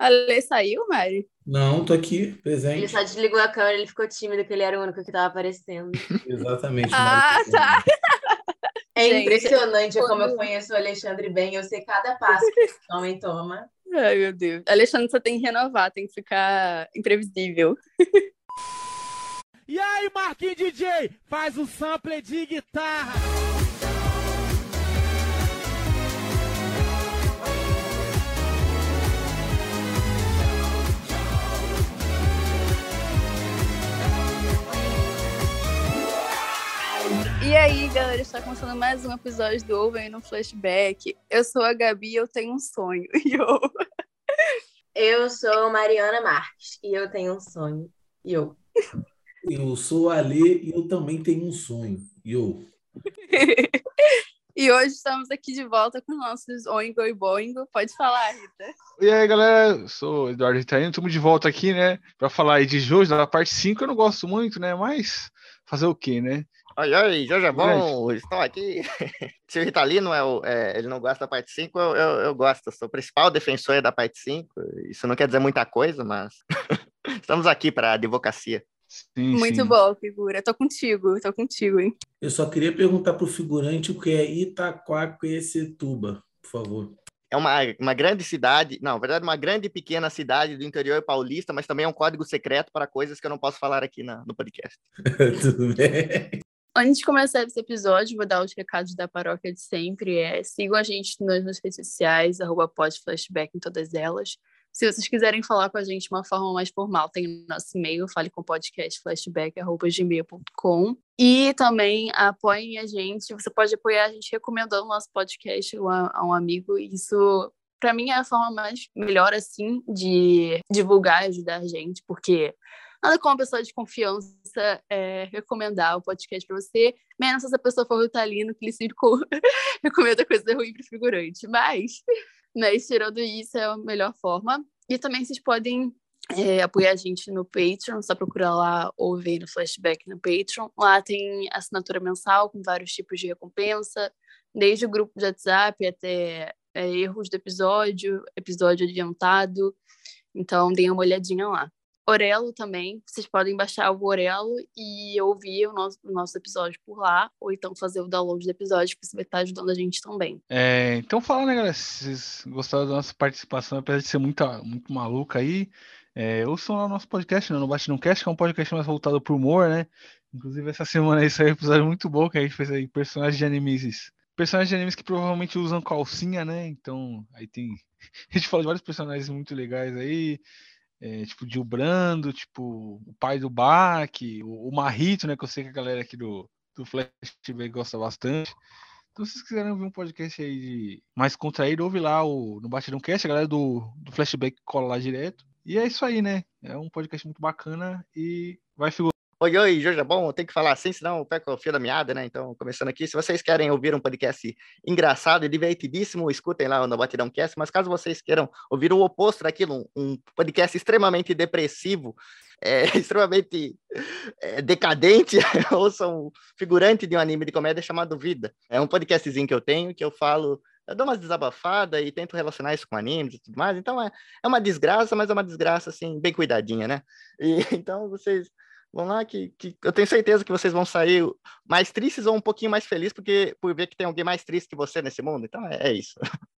A Lê saiu, Mari? Não, tô aqui, presente. Ele só desligou a câmera, ele ficou tímido, que ele era o único que tava aparecendo. Exatamente. Ah, tá. É, gente, impressionante como eu conheço o Alexandre bem, eu sei cada passo que esse homem toma. Ai, meu Deus. Alexandre só tem que renovar, tem que ficar imprevisível. E aí, Marquinhos DJ, faz um sample de guitarra. E aí, galera, está começando mais um episódio do Ovo aí no Flashback. Eu sou a Gabi e eu tenho um sonho. Yo. Eu sou Mariana Marques e eu tenho um sonho. Yo. Eu sou a Lê e eu também tenho um sonho. Yo. E hoje estamos aqui de volta com nossos Oingo e Boingo. Pode falar, Rita. E aí, galera, eu sou o Eduardo Ritarino. Estamos de volta aqui, né, para falar aí de Jojo, da parte 5. Eu não gosto muito, né, mas fazer o quê, né? Oi, oi, Jojo é bom, estou aqui. Se o Ritalino ele não gosta da parte 5, eu gosto. Eu sou o principal defensor da parte 5. Isso não quer dizer muita coisa, mas estamos aqui para a advocacia. Sim, muito bom, figura. Tô contigo, hein? Eu só queria perguntar pro figurante o que é Itaquaquecetuba, por favor. É uma grande cidade, não, na verdade, uma grande e pequena cidade do interior paulista, mas também é um código secreto para coisas que eu não posso falar aqui no podcast. Tudo bem. Antes de começar esse episódio, vou dar os recados da paróquia de sempre. Sigam a gente nas redes sociais, @podflashback em todas elas. Se vocês quiserem falar com a gente de uma forma mais formal, tem o nosso e-mail, falecompodcastflashback@gmail.com. E também apoiem a gente. Você pode apoiar a gente recomendando o nosso podcast a um amigo. Isso, para mim, é a forma melhor, assim, de divulgar e ajudar a gente, porque nada como uma pessoa de confiança recomendar o podcast para você, menos se essa pessoa for o Ritalino, que ele sempre recomenda coisa ruim para o figurante. Mas tirando isso, é a melhor forma. E também vocês podem apoiar a gente no Patreon, só procurar lá ouvir no Flashback no Patreon. Lá tem assinatura mensal com vários tipos de recompensa, desde o grupo de WhatsApp até erros do episódio adiantado. Então, deem uma olhadinha lá. Orelo também, vocês podem baixar o Orelo e ouvir o nosso episódio por lá, ou então fazer o download do episódio, que você vai estar ajudando a gente também. Então fala, né, galera, se vocês gostaram da nossa participação, apesar de ser muito maluca aí, ouçam lá o nosso podcast, né, NoBatidãoCast, que é um podcast mais voltado pro humor, né, inclusive essa semana aí saiu um episódio muito bom, que a gente fez aí personagens de animes que provavelmente usam calcinha, né, então aí tem, a gente fala de vários personagens muito legais aí, tipo o Gil Brando, tipo o pai do Bach, o Marrito, né, que eu sei que a galera aqui do Flashback gosta bastante. Então, se vocês quiserem ouvir um podcast aí mais contraído, ouve lá no NoBatidãoCast, a galera do Flashback cola lá direto. E é isso aí, né? É um podcast muito bacana e vai figurar. Oi, Jorge, é bom? Eu tenho que falar assim, senão eu perco o fio da meada, né? Então, começando aqui, se vocês querem ouvir um podcast engraçado e divertidíssimo, escutem lá o NoBatidãoCast, mas caso vocês queiram ouvir o oposto daquilo, um podcast extremamente depressivo, extremamente decadente, ouçam um figurante de um anime de comédia chamado Vida. É um podcastzinho que eu tenho, que eu falo... Eu dou umas desabafadas e tento relacionar isso com animes e tudo mais. Então, é uma desgraça, mas é uma desgraça, assim, bem cuidadinha, né? E, então, vocês... Vão lá, que eu tenho certeza que vocês vão sair mais tristes ou um pouquinho mais felizes por ver que tem alguém mais triste que você nesse mundo. Então, é isso.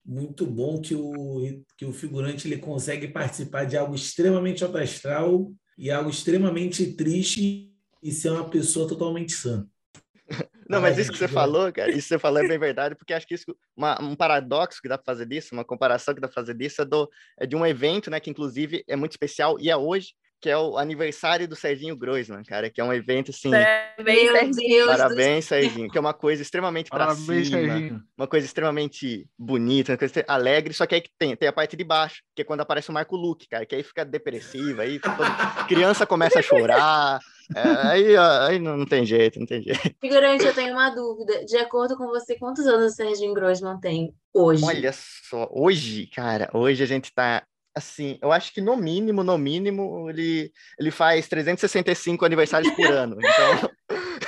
Muito bom que o figurante ele consegue participar de algo extremamente alto astral e algo extremamente triste e ser uma pessoa totalmente sã. Não, mas isso que você falou, cara, isso que você falou é bem verdade, porque acho que isso, um paradoxo que dá para fazer disso, uma comparação que dá para fazer disso é de um evento, né, que inclusive é muito especial e é hoje, que é o aniversário do Serginho Groisman, cara, que é um evento, assim... Parabéns, Serginho, que é uma coisa extremamente pra cima, Serginho. Uma coisa extremamente bonita, uma coisa alegre, só que aí tem a parte de baixo, que é quando aparece o Marco Luque, cara, que aí fica depressivo, aí criança começa a chorar, aí não tem jeito. Figurante, eu tenho uma dúvida, de acordo com você, quantos anos o Serginho Groisman tem hoje? Olha só, hoje a gente tá... Assim, eu acho que no mínimo, ele faz 365 aniversários por ano. Então,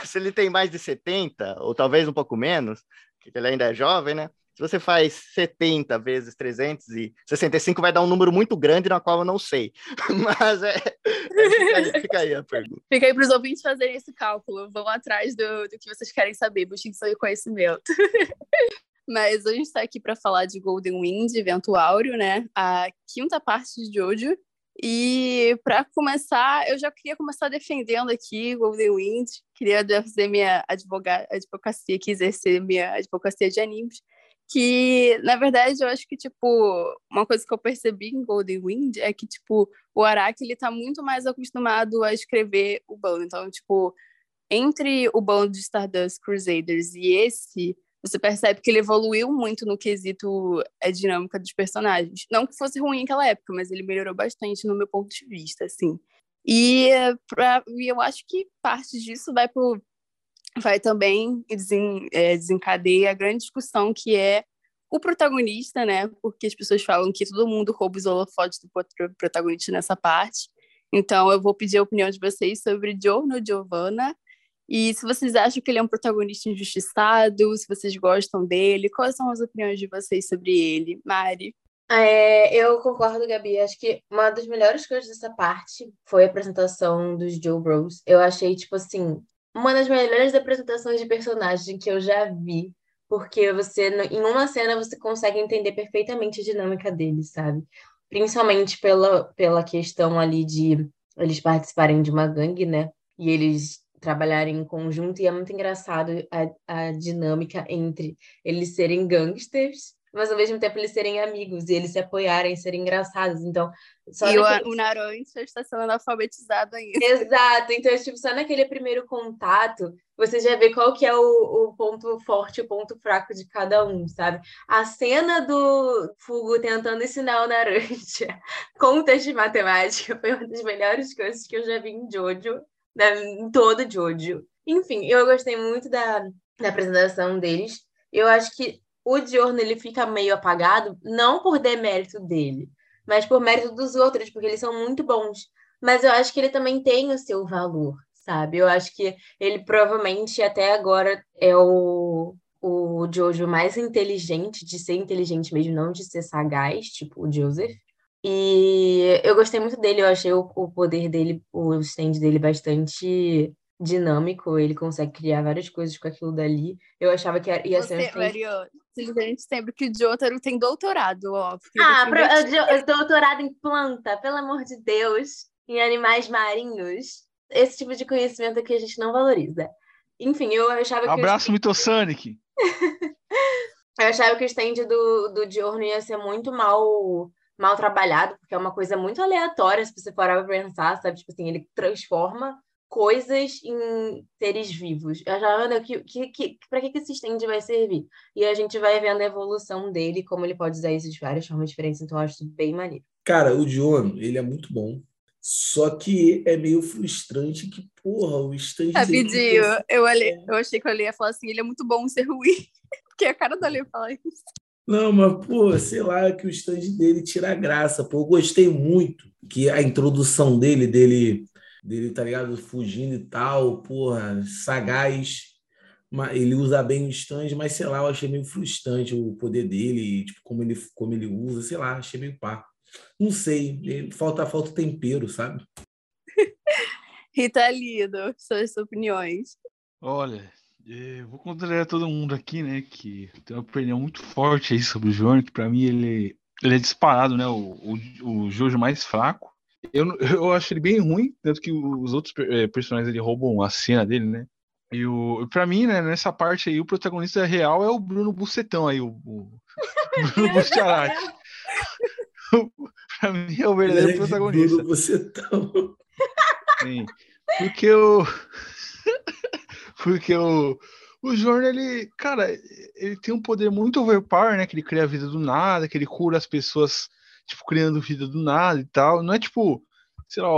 se ele tem mais de 70, ou talvez um pouco menos, porque ele ainda é jovem, né? Se você faz 70 vezes 365, vai dar um número muito grande na qual eu não sei. Mas fica aí a pergunta. Fica aí para os ouvintes fazerem esse cálculo. Vão atrás do que vocês querem saber. Busquem seu conhecimento. Mas hoje a gente está aqui para falar de Golden Wind, Vento Áureo, né? A quinta parte de Jojo. E para começar, eu já queria começar defendendo aqui Golden Wind. Queria fazer minha advocacia aqui, exercer minha advocacia de animes. Que, na verdade, eu acho que, tipo, uma coisa que eu percebi em Golden Wind é que, tipo, o Araki, ele tá muito mais acostumado a escrever o bando. Então, tipo, entre o bando de Stardust Crusaders e esse, você percebe que ele evoluiu muito no quesito a dinâmica dos personagens. Não que fosse ruim naquela época, mas ele melhorou bastante no meu ponto de vista, assim. E eu acho que parte disso vai também desencadeia a grande discussão que é o protagonista, né? Porque as pessoas falam que todo mundo rouba os holofotes do protagonista nessa parte. Então, eu vou pedir a opinião de vocês sobre Giorno Giovanna e se vocês acham que ele é um protagonista injustiçado, se vocês gostam dele, quais são as opiniões de vocês sobre ele? Mari? Eu concordo, Gabi. Acho que uma das melhores coisas dessa parte foi a apresentação dos Joe Bros. Eu achei, tipo assim, uma das melhores apresentações de personagem que eu já vi, porque você, em uma cena, você consegue entender perfeitamente a dinâmica deles, sabe? Principalmente pela questão ali de eles participarem de uma gangue, né? E eles trabalharem em conjunto, e é muito engraçado a dinâmica entre eles serem gangsters, mas ao mesmo tempo eles serem amigos, e eles se apoiarem, serem engraçados, então... O Naranjo está sendo analfabetizado ainda. Exato, então, tipo, só naquele primeiro contato, você já vê qual que é o ponto forte e o ponto fraco de cada um, sabe? A cena do Fugo tentando ensinar o Naranjo contas de matemática foi uma das melhores coisas que eu já vi em Jojo, em todo Jojo. Enfim, eu gostei muito da apresentação deles. Eu acho que o Giorno, ele fica meio apagado, não por demérito dele, mas por mérito dos outros, porque eles são muito bons. Mas eu acho que ele também tem o seu valor, sabe? Eu acho que ele provavelmente até agora é o Jojo mais inteligente, de ser inteligente mesmo, não de ser sagaz, tipo o Joseph. E eu gostei muito dele, eu achei o poder dele, o stand dele bastante... dinâmico, ele consegue criar várias coisas com aquilo dali. Eu achava que ia ser... A gente sempre que o Jotaro tem doutorado, ó. Doutorado em planta, pelo amor de Deus, em animais marinhos. Esse tipo de conhecimento aqui a gente não valoriza. Enfim, eu achava que... Abraço, Mitosanic! Eu achava que o stand do Giorno ia ser muito mal trabalhado, porque é uma coisa muito aleatória, se você for pensar, sabe? Tipo assim, ele transforma coisas em seres vivos. Eu já ando aqui, para que esse stand vai servir? E a gente vai vendo a evolução dele, como ele pode usar isso de várias formas diferentes, então eu acho bem maneiro. Cara, o Giorno, ele é muito bom, só que é meio frustrante que, porra, o stand... Rapidinho, eu achei que o Ale ia falar assim, ele é muito bom ser ruim, porque a cara do Ale fala isso. Não, mas, pô, sei lá, que o stand dele tira a graça, pô, eu gostei muito que a introdução dele, tá ligado? Fugindo e tal, porra, sagaz. Ele usa bem o stand, mas, sei lá, eu achei meio frustrante o poder dele, tipo, como ele usa, sei lá, achei meio pá. Não sei, falta tempero, sabe? Rita Lido, suas opiniões. Olha, eu vou considerar todo mundo aqui, né, que tem uma opinião muito forte aí sobre o Giorno, que pra mim ele é disparado, né, o Jojo mais fraco. Eu acho ele bem ruim, tanto que os outros personagens ele roubam a cena dele, né? E pra mim, né, nessa parte aí, o protagonista real é o Bruno Bucetão aí, o Bruno Bucciarati. Pra mim é o verdadeiro protagonista. Bruno Bucetão. Sim. Porque o Giorno, ele, cara, ele tem um poder muito overpower, né? Que ele cria a vida do nada, que ele cura as pessoas... tipo, criando vida do nada e tal. Não é, tipo, sei lá,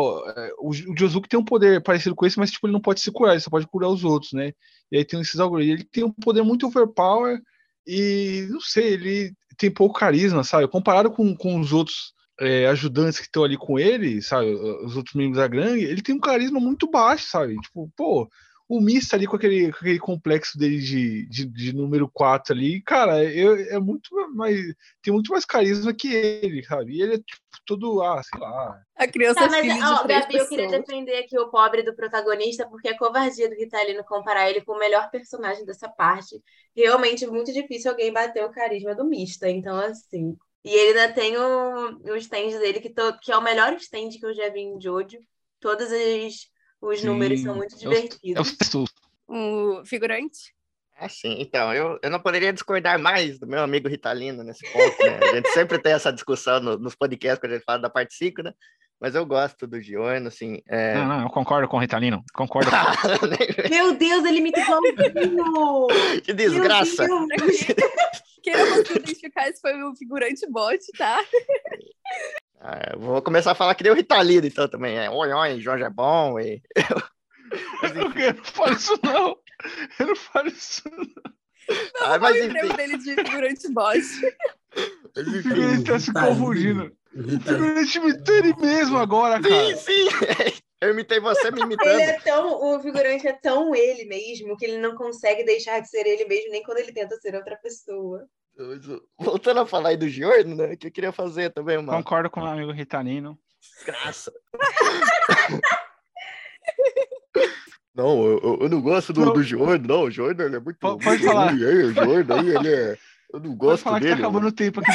o Josuke tem um poder parecido com esse, mas, tipo, ele não pode se curar, ele só pode curar os outros, né? E aí tem esses algoritmos. Ele tem um poder muito overpower e, não sei, ele tem pouco carisma, sabe? Comparado com os outros ajudantes que estão ali com ele, sabe? Os outros membros da gangue, ele tem um carisma muito baixo, sabe? Tipo, pô, O Mista ali com aquele complexo dele de número 4 ali, cara, é muito mais. Tem muito mais carisma que ele, sabe? E ele é tipo, todo, sei lá. A criança tá, mas, Gabi, eu queria defender aqui o pobre do protagonista, porque é covardia do Ritalino comparar ele com o melhor personagem dessa parte. Realmente é muito difícil alguém bater o carisma do Mista, então assim. E ele ainda tem o stand dele, que é o melhor stand que eu já vi em Jojo. Todas as. Os números são muito divertidos. O figurante? Assim, então, eu não poderia discordar mais do meu amigo Ritalino nesse ponto, né? A gente sempre tem essa discussão nos podcasts quando a gente fala da parte 5, né? Mas eu gosto do Giorno, assim... Não, eu concordo com o Ritalino. Concordo com... Meu Deus, ele me imitou o Que desgraça! Queremos identificar se foi o figurante bot, tá? Vou começar a falar que nem o Ritalino, então, também. Oi, Jorge é bom, e... Eu não falo isso, não. Eu não falo isso, não. Não, mas o emprego dele de figurante bode. O figurante tá se confundindo. O figurante imitou ele mesmo agora, cara. Sim. Eu imitei você me imitando. O figurante é tão ele mesmo que ele não consegue deixar de ser ele mesmo nem quando ele tenta ser outra pessoa. Voltando a falar aí do Giorno, né? Que eu queria fazer também, mano. Concordo com o meu amigo Ritalino. Desgraça. Não, eu não gosto do Giorno, não. O Giorno é muito... Pode falar. O Giorno aí, ele é... Eu não gosto dele. Pode falar que tá acabando o tempo aqui.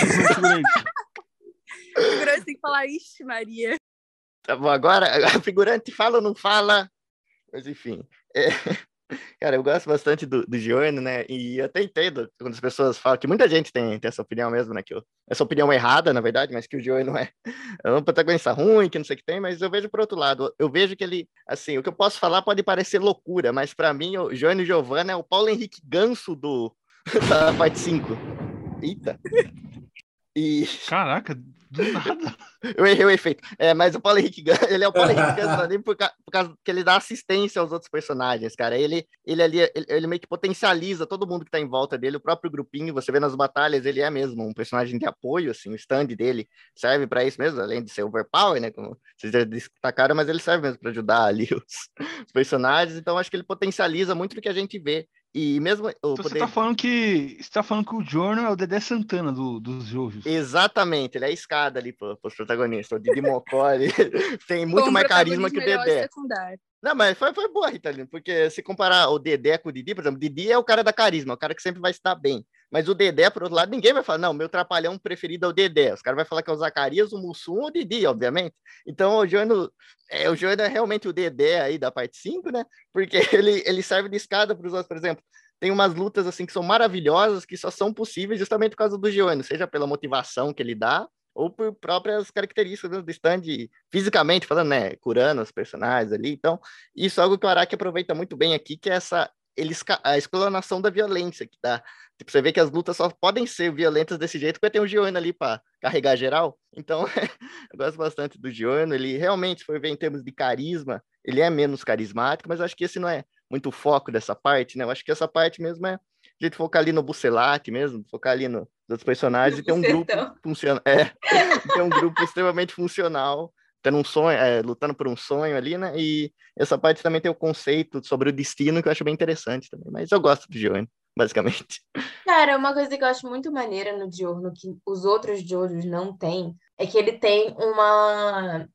O figurante tem que falar, ixi, Maria. Tá bom, agora, o figurante fala ou não fala? Mas, enfim... Cara, eu gosto bastante do Giorno, né? E eu até entendo quando as pessoas falam que muita gente tem essa opinião mesmo, né? Essa opinião errada, na verdade, mas que o Giorno é um protagonista ruim, que não sei o que tem, mas eu vejo por outro lado. Eu vejo que ele, assim, o que eu posso falar pode parecer loucura, mas pra mim o Giorno Giovanna é o Paulo Henrique Ganso da parte 5. Eita! E... Caraca, do nada. Eu errei o efeito. Mas o Paulo Henrique Ganso, ele é o Paulo Henrique Ganso por causa que ele dá assistência aos outros personagens, cara. Ele meio que potencializa todo mundo que tá em volta dele, o próprio grupinho. Você vê nas batalhas, ele é mesmo um personagem de apoio, assim. O stand dele serve pra isso mesmo, além de ser overpower, né? Como vocês já destacaram, mas ele serve mesmo pra ajudar ali os personagens. Então, acho que ele potencializa muito do que a gente vê. E mesmo então você tá falando que o Giorno é o Dedé Santana dos Jojos. Exatamente, ele é a escada ali pros protagonistas. O Didi Mocó ali tem muito mais carisma que o Dedé. Não, mas foi boa, Ritalino, porque se comparar o Dedé com o Didi, por exemplo, o Didi é o cara da carisma, o cara que sempre vai se dar bem. Mas o Dedé, por outro lado, ninguém vai falar, não, meu trapalhão preferido é o Dedé. Os caras vão falar que é o Zacarias, o Mussum ou o Didi, obviamente. Então, o Giorno é realmente o Dedé aí da parte 5, né? Porque ele serve de escada para os outros, por exemplo. Tem umas lutas, assim, que são maravilhosas, que só são possíveis justamente por causa do Giorno, seja pela motivação que ele dá, ou por próprias características do stand, fisicamente falando, né? Curando os personagens ali. Então, isso é algo que o Araki aproveita muito bem aqui, que é a escalonação da violência que dá. Tipo, você vê que as lutas só podem ser violentas desse jeito porque tem um Giorno ali para carregar geral. Então, eu gosto bastante do Giorno. Ele realmente, se for ver em termos de carisma, ele é menos carismático, mas acho que esse não é muito o foco dessa parte, né? Eu acho que essa parte mesmo é a gente focar ali no Bucelati mesmo, focar ali nos outros personagens e ter um grupo funcional. Ter um grupo extremamente funcional, tendo um sonho, lutando por um sonho ali, né? E essa parte também tem o conceito sobre o destino que eu acho bem interessante também. Mas eu gosto do Giorno, basicamente. Cara, uma coisa que eu acho muito maneira no Giorno, que os outros Giornos não têm, é que ele tem uma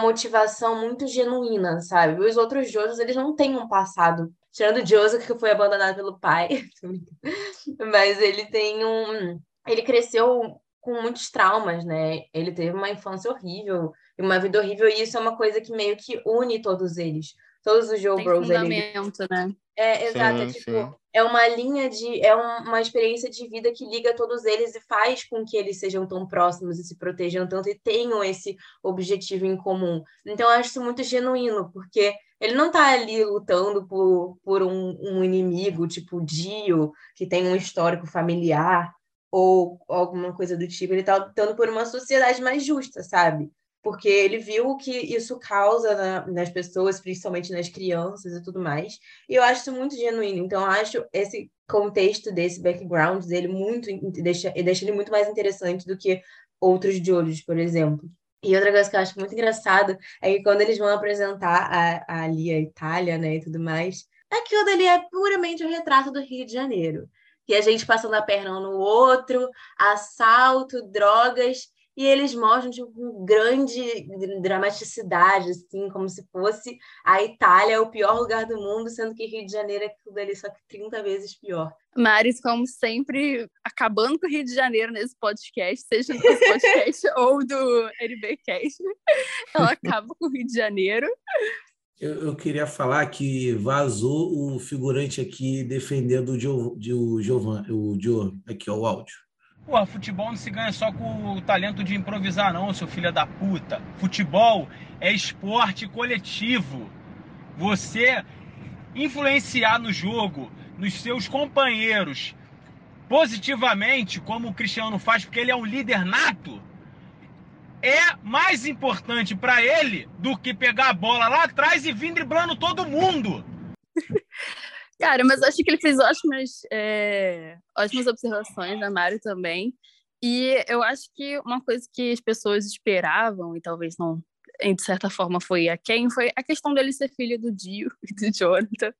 motivação muito genuína, sabe? Os outros Giornos, eles não têm um passado. Tirando o Joseph, que foi abandonado pelo pai. Mas ele tem Ele cresceu com muitos traumas, né? Ele teve uma infância horrível, uma vida horrível, e isso é uma coisa que meio que une todos eles. Todos os Joe Bros. Tem fundamento, né? Exato. É uma linha é uma experiência de vida que liga todos eles e faz com que eles sejam tão próximos e se protejam tanto e tenham esse objetivo em comum. Então, eu acho isso muito genuíno, porque ele não tá ali lutando por um inimigo, tipo Dio, que tem um histórico familiar, ou alguma coisa do tipo. Ele tá lutando por uma sociedade mais justa, sabe? Porque ele viu o que isso causa nas pessoas, principalmente nas crianças e tudo mais. E eu acho isso muito genuíno. Então, eu acho esse contexto desse background dele muito... Deixa ele muito mais interessante do que outros Jojos, por exemplo. E outra coisa que eu acho muito engraçado é que quando eles vão apresentar ali a Itália, né, e tudo mais, aquilo dali é puramente um retrato do Rio de Janeiro. E a gente passando a perna um no outro, assalto, drogas, e eles mostram tipo, com grande dramaticidade, assim, como se fosse a Itália o pior lugar do mundo, sendo que Rio de Janeiro é tudo ali, só que 30 vezes pior. Maris, como sempre, acabando com o Rio de Janeiro nesse podcast, seja do nosso podcast ou do NBcast, ela acaba com o Rio de Janeiro. Eu queria falar que vazou o figurante aqui defendendo o Giovanni, aqui ó, o áudio. Pô, futebol não se ganha só com o talento de improvisar não, seu filho da puta. Futebol é esporte coletivo. Você influenciar no jogo, nos seus companheiros, positivamente, como o Cristiano faz, porque ele é um líder nato, é mais importante para ele do que pegar a bola lá atrás e vir driblando todo mundo. Cara, mas acho que ele fez ótimas observações da Mário também. E eu acho que uma coisa que as pessoas esperavam, e talvez não, de certa forma, foi a questão dele ser filho do Dio e do Jonathan.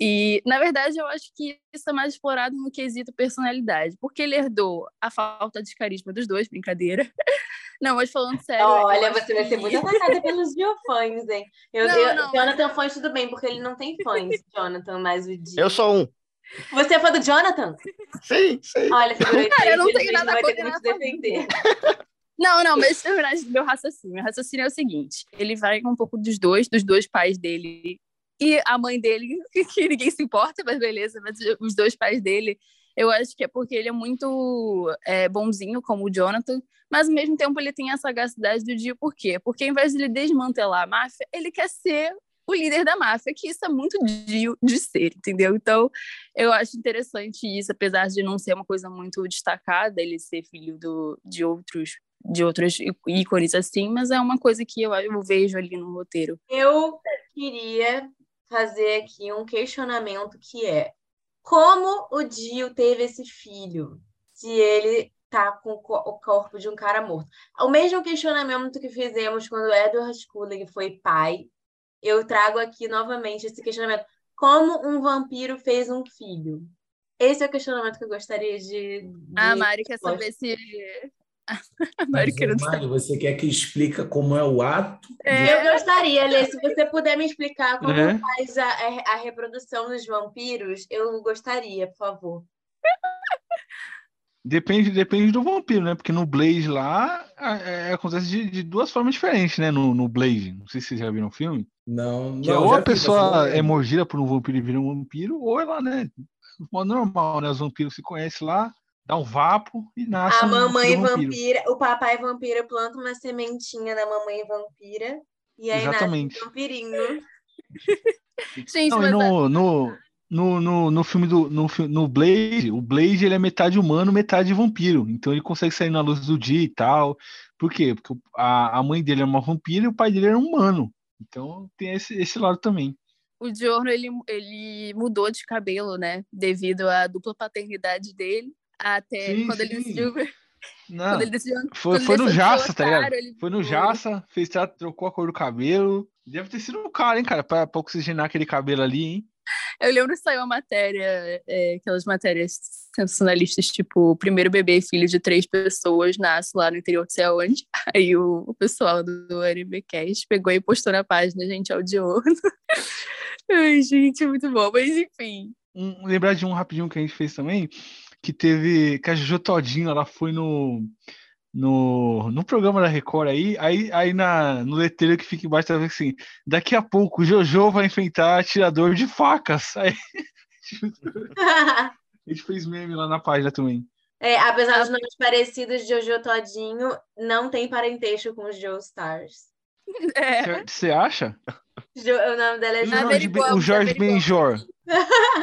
E, na verdade, eu acho que isso é mais explorado no quesito personalidade, porque ele herdou a falta de carisma dos dois, brincadeira. Não, mas falando sério... Olha, você vai ser muito atacada pelos Diofãs, hein? Jonathan fãs, tudo bem, porque ele não tem fãs, Jonathan, mas o Dio... Eu sou um. Você é fã do Jonathan? Sim. Olha, figurante, eu não tenho nada a defender. Não, mas terminar meu raciocínio. Meu raciocínio é o seguinte, ele vai um pouco dos dois pais dele e a mãe dele, que ninguém se importa, mas beleza, mas os dois pais dele... Eu acho que é porque ele é muito bonzinho, como o Jonathan, mas ao mesmo tempo ele tem a sagacidade do Dio. Por quê? Porque ao invés de ele desmantelar a máfia, ele quer ser o líder da máfia, que isso é muito Dio de ser, entendeu? Então, eu acho interessante isso, apesar de não ser uma coisa muito destacada, ele ser filho de outros ícones assim, mas é uma coisa que eu vejo ali no roteiro. Eu queria fazer aqui um questionamento que é: como o Dio teve esse filho, se ele tá com o corpo de um cara morto? O mesmo questionamento que fizemos quando o Edward Scully foi pai, eu trago aqui novamente esse questionamento. Como um vampiro fez um filho? Esse é o questionamento que eu gostaria de... A Mari quer saber se... Mário, você quer que explica como é o ato? Eu gostaria, Lê, se você puder me explicar como faz a reprodução dos vampiros, eu gostaria, por favor. Depende do vampiro, né? Porque no Blade lá acontece de duas formas diferentes, né? No Blade, não sei se vocês já viram o filme. Não, ou a pessoa é mordida por um vampiro e vira um vampiro, ou ela, né? De modo normal, né? Os vampiros se conhecem lá, dá um vapo e nasce. A mamãe vampira, o papai vampira planta uma sementinha da mamãe vampira e aí nasce um vampirinho. Gente, não, mas no Blade, o Blade ele é metade humano, metade vampiro. Então ele consegue sair na luz do dia e tal. Por quê? Porque a mãe dele é uma vampira e o pai dele era humano. Então tem esse lado também. O Giorno ele mudou de cabelo, né? Devido à dupla paternidade dele. Até sim, quando, sim. Ele decidiu. Foi no Jaça, tá ligado? Foi no Jaça, trocou a cor do cabelo. Deve ter sido um cara, hein, cara, pra oxigenar aquele cabelo ali, hein? Eu lembro que saiu uma matéria, aquelas matérias sensacionalistas, tipo, o primeiro bebê filho de 3 pessoas nasce lá no interior de céu, onde aí o pessoal do NBcast pegou e postou na página, gente, ao Giorno. Ai, gente, muito bom, mas enfim. Lembrar de um rapidinho que a gente fez também. Que a Jojo Todinho, ela foi no programa da Record aí no letreiro que fica embaixo, tá assim, daqui a pouco Jojo vai enfrentar atirador de facas. Aí, a gente fez meme lá na página também. Apesar dos nomes parecidos de Jojo Todinho, não tem parentesco com os Joestars. Você acha? O nome dela é o Jorge Benjor.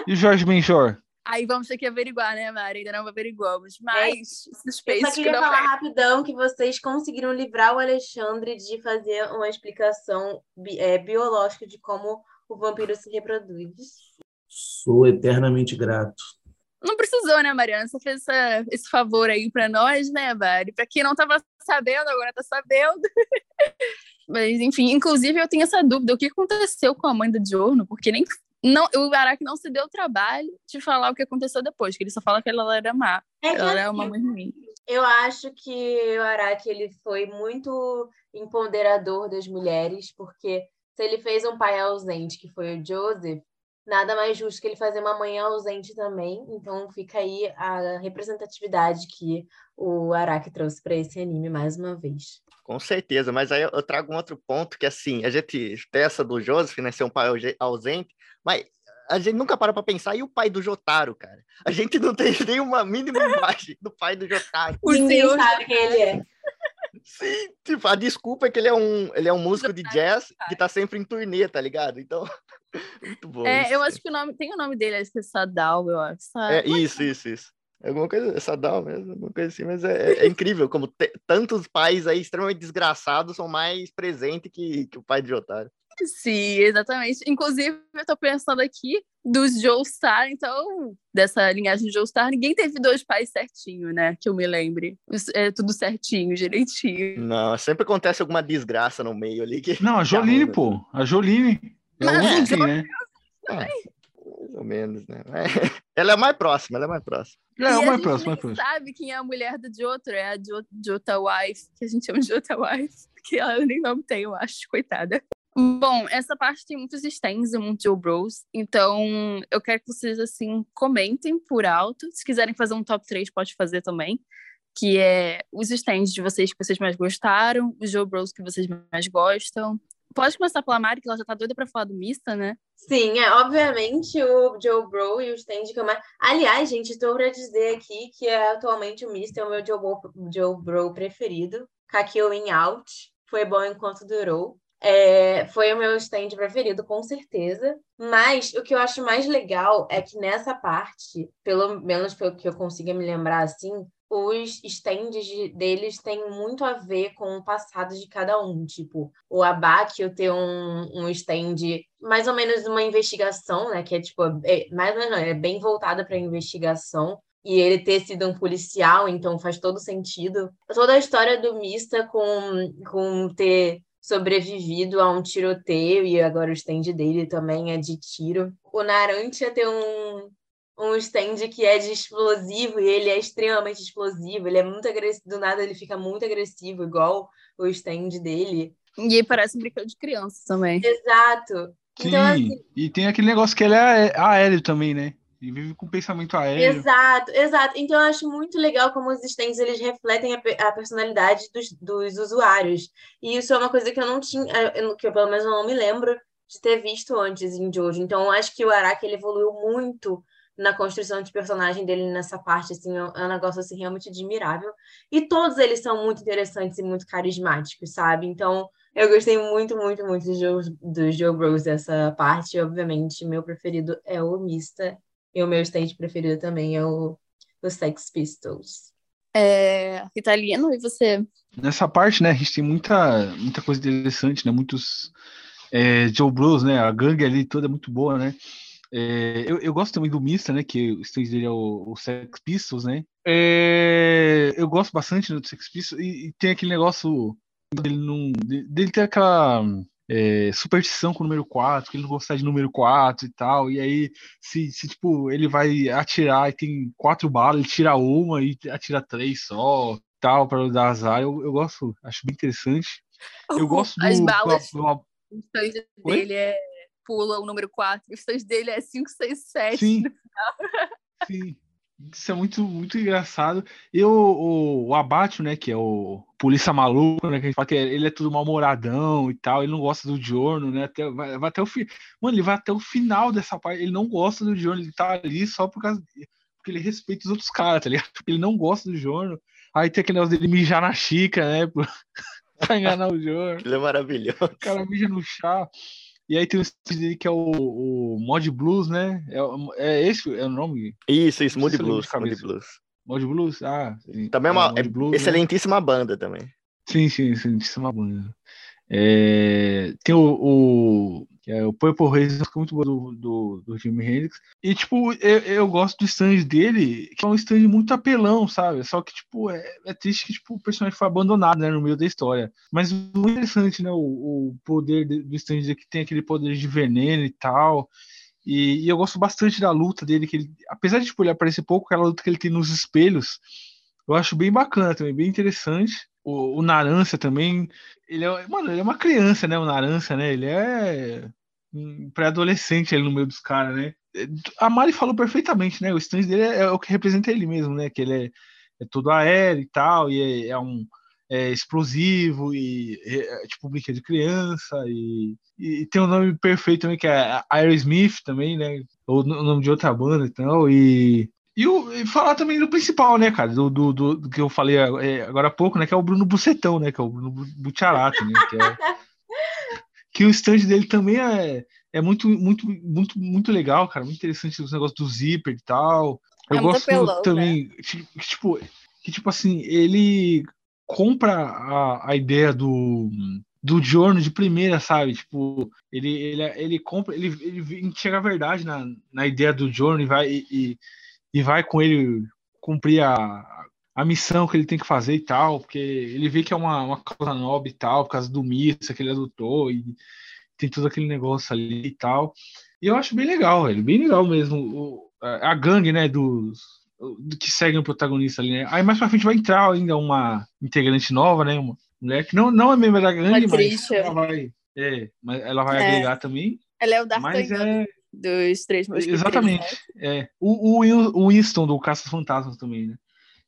E o Jorge Benjor? Aí vamos ter que averiguar, né, Mari? Ainda não averiguamos, mas... Eu só queria falar rapidão que vocês conseguiram livrar o Alexandre de fazer uma explicação biológica de como o vampiro se reproduz. Sou eternamente grato. Não precisou, né, Mariana? Você fez esse favor aí pra nós, né, Mari? Pra quem não tava sabendo, agora tá sabendo. Mas, enfim, inclusive eu tenho essa dúvida. O que aconteceu com a mãe do Giorno? Porque nem... Não, o Araki não se deu o trabalho de falar o que aconteceu depois, que ele só fala que ela era má, ela era uma mãe ruim. Eu acho que o Araki, ele foi muito empoderador das mulheres, porque se ele fez um pai ausente, que foi o Joseph, nada mais justo que ele fazer uma mãe ausente também. Então fica aí a representatividade que o Araki trouxe para esse anime mais uma vez. Com certeza, mas aí eu trago um outro ponto que, assim, a gente tem essa do Joseph, né, ser um pai ausente, mas a gente nunca para pensar, e o pai do Jotaro, cara? A gente não tem nenhuma mínima imagem do pai do Jotaro. Ninguém sabe quem ele é. Sim, tipo, a desculpa é que ele é um músico de jazz que tá sempre em turnê, tá ligado? Então, muito bom. É, isso. Eu acho que o nome, tem o nome dele, acho que é Sadao, eu acho. É, isso. Alguma coisa, Sadal mesmo, alguma coisa assim, mas é incrível como tantos pais aí extremamente desgraçados são mais presentes que o pai de Jotaro. Sim, exatamente. Inclusive, eu tô pensando aqui dos Joestar, então, dessa linhagem de Joestar, ninguém teve dois pais certinho, né? Que eu me lembre. É tudo certinho, direitinho. Não, sempre acontece alguma desgraça no meio ali. Que... Não, a Jolyne, pô. A Jolyne. Mas assim, né? Mais ou menos, né? Ela é mais próxima, ela é mais próxima. Sabe quem é a mulher do Jotaro? É a Jota Wife, que a gente chama de Jota Wife, que ela nem nome tem, eu acho, coitada. Bom, essa parte tem muitos stands e muitos Joe Bros, então eu quero que vocês, assim, comentem por alto. Se quiserem fazer um top 3, pode fazer também, que é os stands de vocês que vocês mais gostaram, os Joe Bros que vocês mais gostam. Pode começar pela Mari, que ela já tá doida pra falar do Mista, né? Sim, obviamente o Joe Bro e o stand que eu mais... Aliás, gente, estou pra dizer aqui que atualmente o Mista é o meu Joe Bro preferido. Kakyoin Out, foi bom enquanto durou. Foi o meu stand preferido, com certeza. Mas o que eu acho mais legal é que nessa parte, pelo menos pelo que eu consiga me lembrar assim, os stands deles têm muito a ver com o passado de cada um. Tipo, o Abbacchio tem um stand, mais ou menos uma investigação, né? Que é tipo, mais ou menos não, é bem voltada para a investigação. E ele ter sido um policial, então faz todo sentido. Toda a história do Mista com ter sobrevivido a um tiroteio, e agora o stand dele também é de tiro. O Naranjo tem um stand que é de explosivo, e ele é extremamente explosivo, ele é muito agressivo, do nada ele fica muito agressivo, igual o stand dele. E parece um brinquedo de criança também. Exato. Sim, então, assim... e tem aquele negócio que ele é aéreo também, né? Ele vive com pensamento aéreo. Exato. Então eu acho muito legal como os stands, eles refletem a personalidade dos usuários. E isso é uma coisa que eu não tinha, que eu pelo menos não me lembro de ter visto antes em Jojo. Então eu acho que o Araki, ele evoluiu muito na construção de personagem dele nessa parte, assim, é um negócio, assim, realmente admirável. E todos eles são muito interessantes e muito carismáticos, sabe? Então, eu gostei muito, muito, muito dos Joe Bros dessa parte. Obviamente, meu preferido é o Mista. E o meu stand preferido também é o Sex Pistols. Italiano, e você? Nessa parte, né, a gente tem muita coisa interessante, né? Muitos Joe Bros, né? A gangue ali toda é muito boa, né? Eu gosto também do Mista, né? Que o stand dele é o Sex Pistols, né? Eu gosto bastante do Sex Pistols, e tem aquele negócio dele ter aquela superstição com o número 4, que ele não gosta de número 4 e tal. E aí, se tipo, ele vai atirar e tem 4 balas, ele tira uma e atira 3 só, tal, pra dar azar. Eu gosto, acho bem interessante. Eu gosto do... As balas do stand dele pula o número 4, o stand dele é 5, 6, 7. Sim, no final. Sim. Isso é muito, muito engraçado. E o Abbacchio, né, que é o polícia maluco, né, que a gente fala que ele é tudo mal-humoradão e tal, ele não gosta do Giorno, né, vai até o fim. Mano, ele vai até o final dessa parte, ele não gosta do Giorno, ele tá ali só porque ele respeita os outros caras, tá ligado? Ele não gosta do Giorno. Aí tem aquele negócio dele mijar na xícara, né, pra enganar o Giorno. Ele é maravilhoso. O cara mija no chá. E aí tem o stand dele que é o Moody Blues, né? Esse é o nome? Isso, Moody Blues. Moody Blues? Ah, sim. Também é uma Blues, excelentíssima, né? Banda também. Sim, excelentíssima banda. Tem o que é o Purple Rain, fica muito boa do Jimi Hendrix. E, tipo, eu gosto do stand dele, que é um stand muito apelão, sabe? Só que, tipo, é triste que, tipo, o personagem foi abandonado, né, no meio da história. Mas muito interessante, né, o poder do stand dele, que tem aquele poder de veneno e tal. E eu gosto bastante da luta dele, que ele, apesar de, tipo, ele aparecer pouco, aquela luta que ele tem nos espelhos, eu acho bem bacana também, bem interessante. O Naranjo também, ele é uma criança, né, o Naranjo, né, ele é um pré-adolescente ali no meio dos caras, né. A Mari falou perfeitamente, né, o stand dele é o que representa ele mesmo, né, que ele é todo aéreo e tal, e é explosivo, e é tipo brinquedo de criança, e tem um nome perfeito também, que é Aerosmith também, né, ou o nome de outra banda e tal, e falar também do principal, né, cara, do que eu falei agora há pouco, né, que é o Bruno Bucetão, né, que é o Bruno Bucciarati, né, que o stand dele também é muito, muito, muito, muito legal, cara, muito interessante os negócios do zíper e tal. Eu gosto pelão, também, né? que tipo assim, ele compra a ideia do Giorno de primeira, sabe? Tipo, ele compra, ele enxerga a verdade na ideia do Giorno e vai com ele cumprir a missão que ele tem que fazer e tal, porque ele vê que é uma causa nobre e tal, por causa do Mista que ele adotou, e tem todo aquele negócio ali e tal. E eu acho bem legal, velho, bem legal mesmo. A gangue, né, do que segue o protagonista ali, né? Aí mais pra frente vai entrar ainda uma integrante nova, né? Uma mulher que não é membro da gangue, mas ela vai agregar também. Ela é o Dark dos Três Mosquiteiros. Exatamente. Né? É. O Winston do Caça Fantasmas também, né?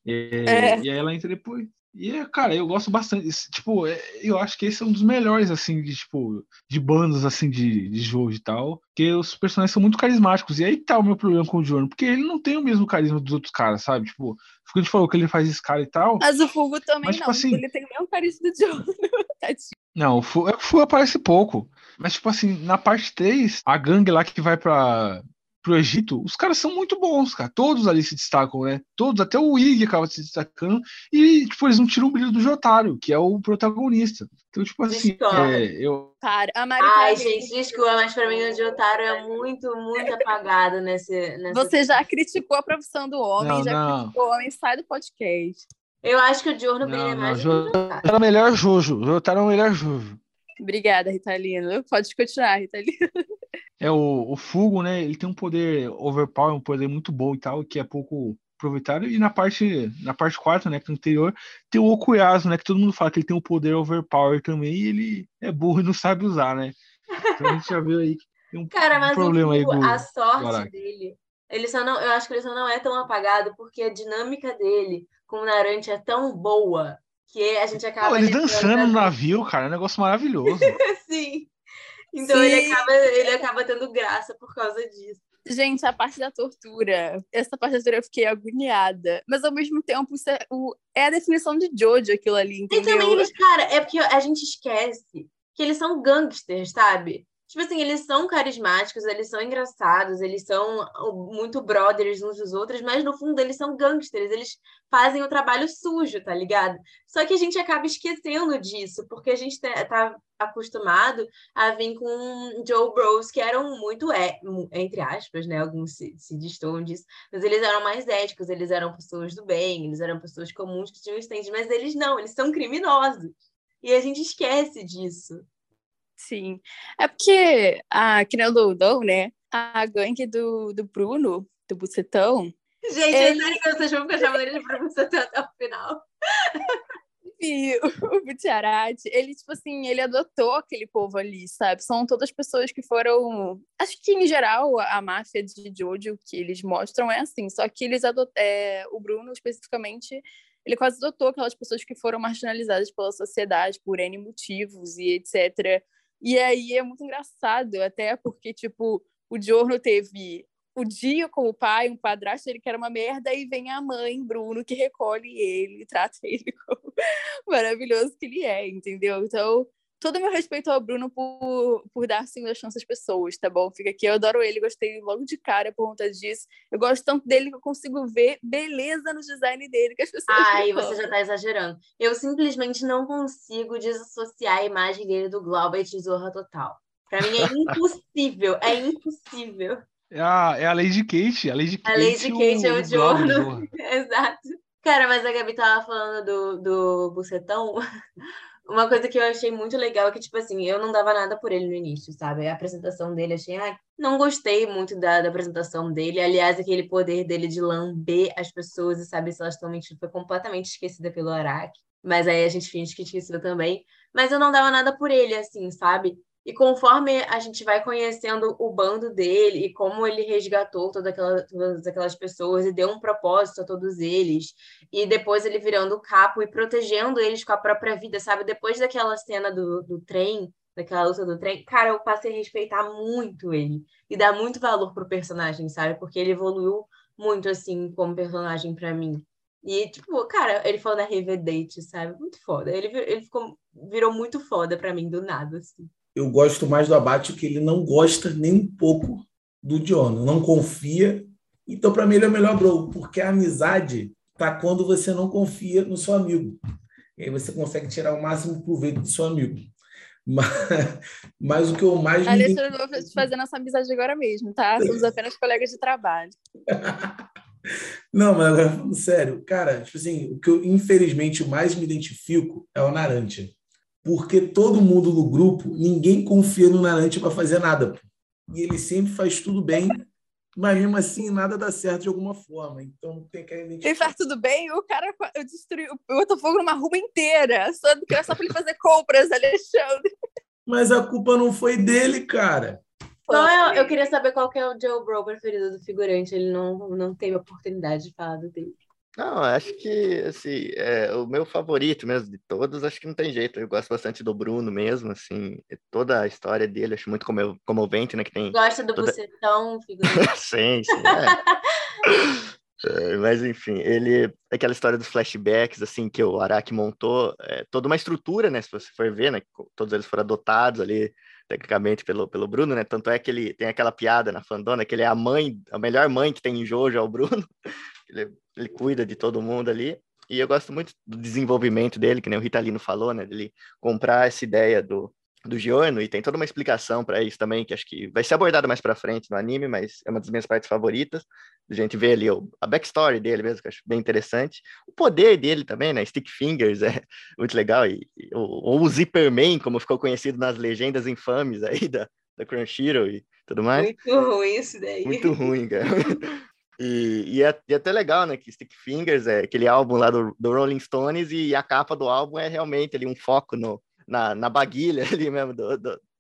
E aí ela entra depois. E, cara, eu gosto bastante. Tipo, eu acho que esse é um dos melhores, assim, de bandas, assim, de jogo e tal. Porque os personagens são muito carismáticos. E aí tá o meu problema com o Giorno. Porque ele não tem o mesmo carisma dos outros caras, sabe? Tipo, a gente falou que ele faz esse cara e tal. Mas o Fugo também, mas, tipo, não. Assim, ele tem o mesmo carisma do Giorno. Não, o Fugo aparece pouco. Mas, tipo assim, na parte 3, a gangue lá que vai pro Egito, os caras são muito bons, cara. Todos ali se destacam, né? Todos, até o Iggy acaba se destacando. E, tipo, eles não tiram o brilho do Jotaro, que é o protagonista. Então, tipo assim, Ai, gente, desculpa, mas pra mim o Jotaro é muito, muito apagado nessa... Você já criticou a profissão do homem, criticou o homem, sai do podcast. Eu acho que o Giorno brilha mais do que o Jotaro. Era o melhor Jojo. Jotaro é o melhor Jojo. Obrigada, Ritalino. Pode continuar, Ritalino. O Fugo, né? Ele tem um poder overpower, um poder muito bom e tal, que é pouco aproveitado. E na parte 4, né, que é anterior, tem o Okuyasu, né? Que todo mundo fala que ele tem um poder overpower também, e ele é burro e não sabe usar, né? Então a gente já viu aí que tem um problema aí. Cara, mas a sorte dele, eu acho que ele só não é tão apagado, porque a dinâmica dele com o Naranjo é tão boa. Que a gente acaba... eles dançando no navio, cara, é um negócio maravilhoso. Sim. Então sim. Ele acaba tendo graça por causa disso. Gente, a parte da tortura. Essa parte da tortura eu fiquei agoniada. Mas ao mesmo tempo, é a definição de Jojo aquilo ali, entendeu? E também eles, cara, é porque a gente esquece que eles são gangsters, sabe? Tipo assim, eles são carismáticos, eles são engraçados, eles são muito brothers uns dos outros, mas no fundo eles são gangsters, eles fazem o trabalho sujo, tá ligado? Só que a gente acaba esquecendo disso, porque a gente tá acostumado a vir com Joe Bros, que eram muito, entre aspas, né? Alguns se destoam disso, mas eles eram mais éticos, eles eram pessoas do bem, eles eram pessoas comuns que tinham stand, mas eles não, eles são criminosos. E a gente esquece disso. Sim, é porque que nem o Doudou, né? A gangue do Bruno, do Bucetão. Gente, vocês vão ficar chamando ele de Bucetão até o final. E o Bucciarati, ele, tipo assim, ele adotou aquele povo ali, sabe? São todas pessoas que foram... Acho que, em geral, a máfia de Jojo que eles mostram é assim, só que eles o Bruno, especificamente... Ele quase adotou aquelas pessoas que foram marginalizadas pela sociedade por N motivos e etc. E aí é muito engraçado, até porque, tipo, o Giorno teve o Dio como pai, um padrasto dele que era uma merda, e vem a mãe, Bruno, que recolhe ele, trata ele como maravilhoso que ele é, entendeu? Então, todo o meu respeito ao Bruno por dar, sim, a chance às pessoas, tá bom? Fica aqui, eu adoro ele, gostei logo de cara por conta disso. Eu gosto tanto dele que eu consigo ver beleza no design dele, que as pessoas... Ai, você já tá exagerando. Eu simplesmente não consigo desassociar a imagem dele do Glauber e Tesoura Total. Pra mim é impossível. É a Lady Kate. A Lady Kate é o Giorno. Exato. Cara, mas a Gabi tava falando do Bucetão. Uma coisa que eu achei muito legal é que, tipo assim, eu não dava nada por ele no início, sabe? A apresentação dele, achei... não gostei muito da apresentação dele. Aliás, aquele poder dele de lamber as pessoas e saber se elas estão mentindo foi completamente esquecida pelo Araki. Mas aí a gente finge que esqueceu também. Mas eu não dava nada por ele, assim, sabe? E conforme a gente vai conhecendo o bando dele e como ele resgatou todas aquelas pessoas e deu um propósito a todos eles, e depois ele virando o capo e protegendo eles com a própria vida, sabe? Depois daquela cena do trem, daquela luta do trem, cara, eu passei a respeitar muito ele e dar muito valor pro personagem, sabe? Porque ele evoluiu muito, assim, como personagem pra mim. E, tipo, cara, ele falou da Rivedate, sabe? Muito foda. Ele virou muito foda pra mim, do nada, assim. Eu gosto mais do Abbacchio, que ele não gosta nem um pouco do Giorno, não confia. Então, para mim, ele é o melhor bro, porque a amizade tá quando você não confia no seu amigo. E aí você consegue tirar o máximo proveito do seu amigo. Mas o que eu mais... Alessandro, eu vou fazer nossa amizade agora mesmo, tá? Somos apenas colegas de trabalho. Não, mas agora falando sério, cara, tipo assim, o que eu, infelizmente, mais me identifico é o Naranjo. Porque todo mundo no grupo, ninguém confia no Naranjo para fazer nada. E ele sempre faz tudo bem, mas mesmo assim nada dá certo de alguma forma. Então tem que identificar. Ele faz tudo bem, o cara eu destruí o fogo numa rua inteira, só para ele fazer compras, Alexandre. Mas a culpa não foi dele, cara. Não, eu queria saber qual que é o Joe Bro preferido do figurante. Ele não teve a oportunidade de falar do dele. Não, acho que, assim, o meu favorito mesmo de todos, acho que não tem jeito. Eu gosto bastante do Bruno mesmo, assim, toda a história dele, acho muito comovente, né, que tem... Gosta do bucetão, figurante. Sim, mas, enfim, ele... Aquela história dos flashbacks, assim, que o Araki montou, toda uma estrutura, né, se você for ver, né, todos eles foram adotados ali, tecnicamente, pelo Bruno, né, tanto é que ele tem aquela piada na fandona, que ele é a mãe, a melhor mãe que tem em Jojo é o Bruno, ele cuida de todo mundo ali, e eu gosto muito do desenvolvimento dele, que nem o Ritalino falou, né, dele comprar essa ideia do Giorno, e tem toda uma explicação para isso também, que acho que vai ser abordada mais para frente no anime, mas é uma das minhas partes favoritas, a gente vê ali a backstory dele mesmo, que eu acho bem interessante, o poder dele também, né, Sticky Fingers, é muito legal, e o Zipperman, como ficou conhecido nas legendas infames aí da Crunchyroll e tudo mais. Muito ruim isso daí. Muito ruim, cara. E é até legal, né, que Sticky Fingers é aquele álbum lá do Rolling Stones, e a capa do álbum é realmente ali um foco na baguilha ali mesmo,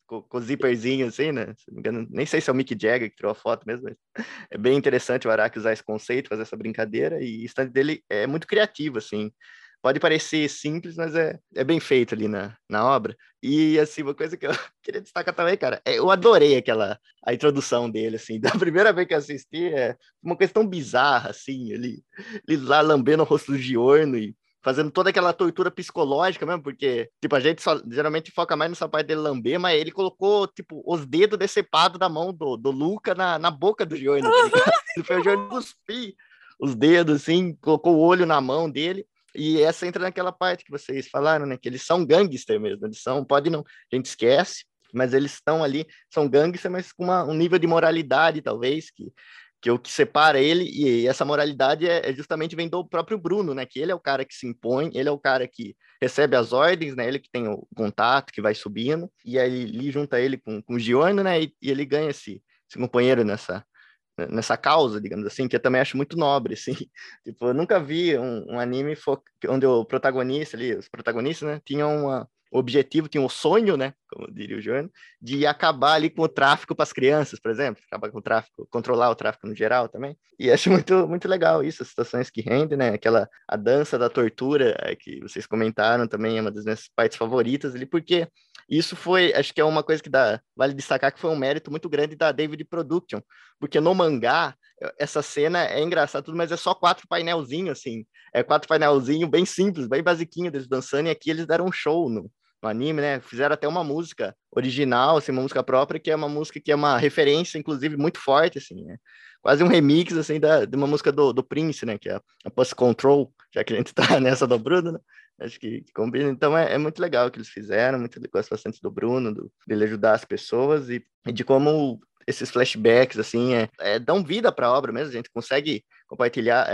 com o zíperzinho assim, né? Se não me engano, nem sei se é o Mick Jagger que tirou a foto mesmo, mas é bem interessante o Araki usar esse conceito, fazer essa brincadeira, e o stand dele é muito criativo, assim. Pode parecer simples, mas é bem feito ali na obra. E, assim, uma coisa que eu queria destacar também, cara, eu adorei a introdução dele, assim, da primeira vez que eu assisti, é uma coisa tão bizarra, assim, ele lá lambendo o rosto do Giorno e fazendo toda aquela tortura psicológica mesmo, porque, tipo, a gente só, geralmente foca mais nessa parte dele lamber, mas ele colocou, tipo, os dedos decepados da mão do Luca na boca do Giorno, ele fez o Giorno cuspir os dedos, assim, colocou o olho na mão dele, e essa entra naquela parte que vocês falaram, né, que eles são gangster mesmo, eles são, pode não, a gente esquece, mas eles estão ali, são gangster, mas com um nível de moralidade, talvez, que o que separa ele e essa moralidade justamente vem do próprio Bruno, né? Que ele é o cara que se impõe, ele é o cara que recebe as ordens, né? Ele que tem o contato, que vai subindo, e aí ele junta ele com o Giorno, né? E ele ganha esse companheiro nessa causa, digamos assim, que eu também acho muito nobre, assim. Tipo, eu nunca vi um anime onde o protagonista ali, os protagonistas, né? Tinham o objetivo, tinha o sonho, né, como diria o Giorno, de acabar ali com o tráfico para as crianças, por exemplo, acabar com o tráfico, controlar o tráfico no geral também, e acho muito, muito legal isso, as situações que rendem, né, a dança da tortura que vocês comentaram também é uma das minhas partes favoritas ali, porque isso foi, acho que é uma coisa que vale destacar que foi um mérito muito grande da David Production, porque no mangá, essa cena é engraçada tudo, mas é só 4 painelzinhos, assim, 4 painelzinhos bem simples, bem basiquinho deles dançando, e aqui eles deram um show no anime, né, fizeram até uma música original, assim, uma música própria, que é uma música que é uma referência, inclusive, muito forte, assim, né? Quase um remix, assim, de uma música do Prince, né, que é a Puss Control, já que a gente tá nessa do Bruno, né, Acho que combina. Então é muito legal o que eles fizeram, muito gosto bastante do Bruno, dele ajudar as pessoas e de como esses flashbacks, assim, dão vida para a obra mesmo, a gente consegue compartilhar,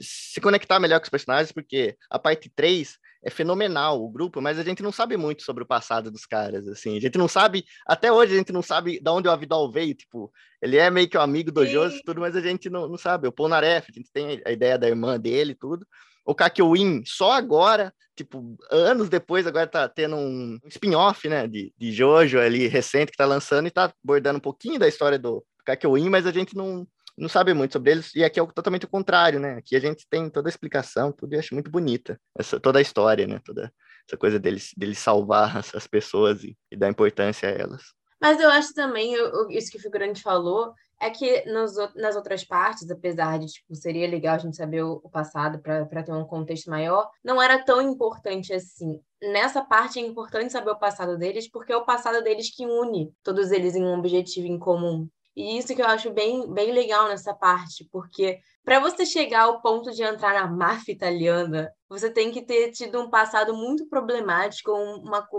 se conectar melhor com os personagens, porque a parte 3 é fenomenal, o grupo, mas a gente não sabe muito sobre o passado dos caras, assim, a gente não sabe, até hoje a gente não sabe de onde o Abidal veio, tipo, ele é meio que um amigo do Joseph, tudo, mas a gente não sabe, o Polnareff, a gente tem a ideia da irmã dele, tudo, o Kakyoin, só agora, tipo, anos depois, agora tá tendo um spin-off, né, de Jojo ali, recente, que tá lançando, e tá abordando um pouquinho da história do Kakyoin, mas a gente não sabe muito sobre eles, e aqui é totalmente o contrário, né? Aqui a gente tem toda a explicação, tudo, e acho muito bonita toda a história, né? Toda essa coisa dele salvar as pessoas e dar importância a elas. Mas eu acho também, isso que o figurante falou, é que nas outras partes, apesar de, tipo, seria legal a gente saber o passado para ter um contexto maior, não era tão importante assim. Nessa parte é importante saber o passado deles, porque é o passado deles que une todos eles em um objetivo em comum. E isso que eu acho bem, bem legal nessa parte, porque para você chegar ao ponto de entrar na máfia italiana, você tem que ter tido um passado muito problemático,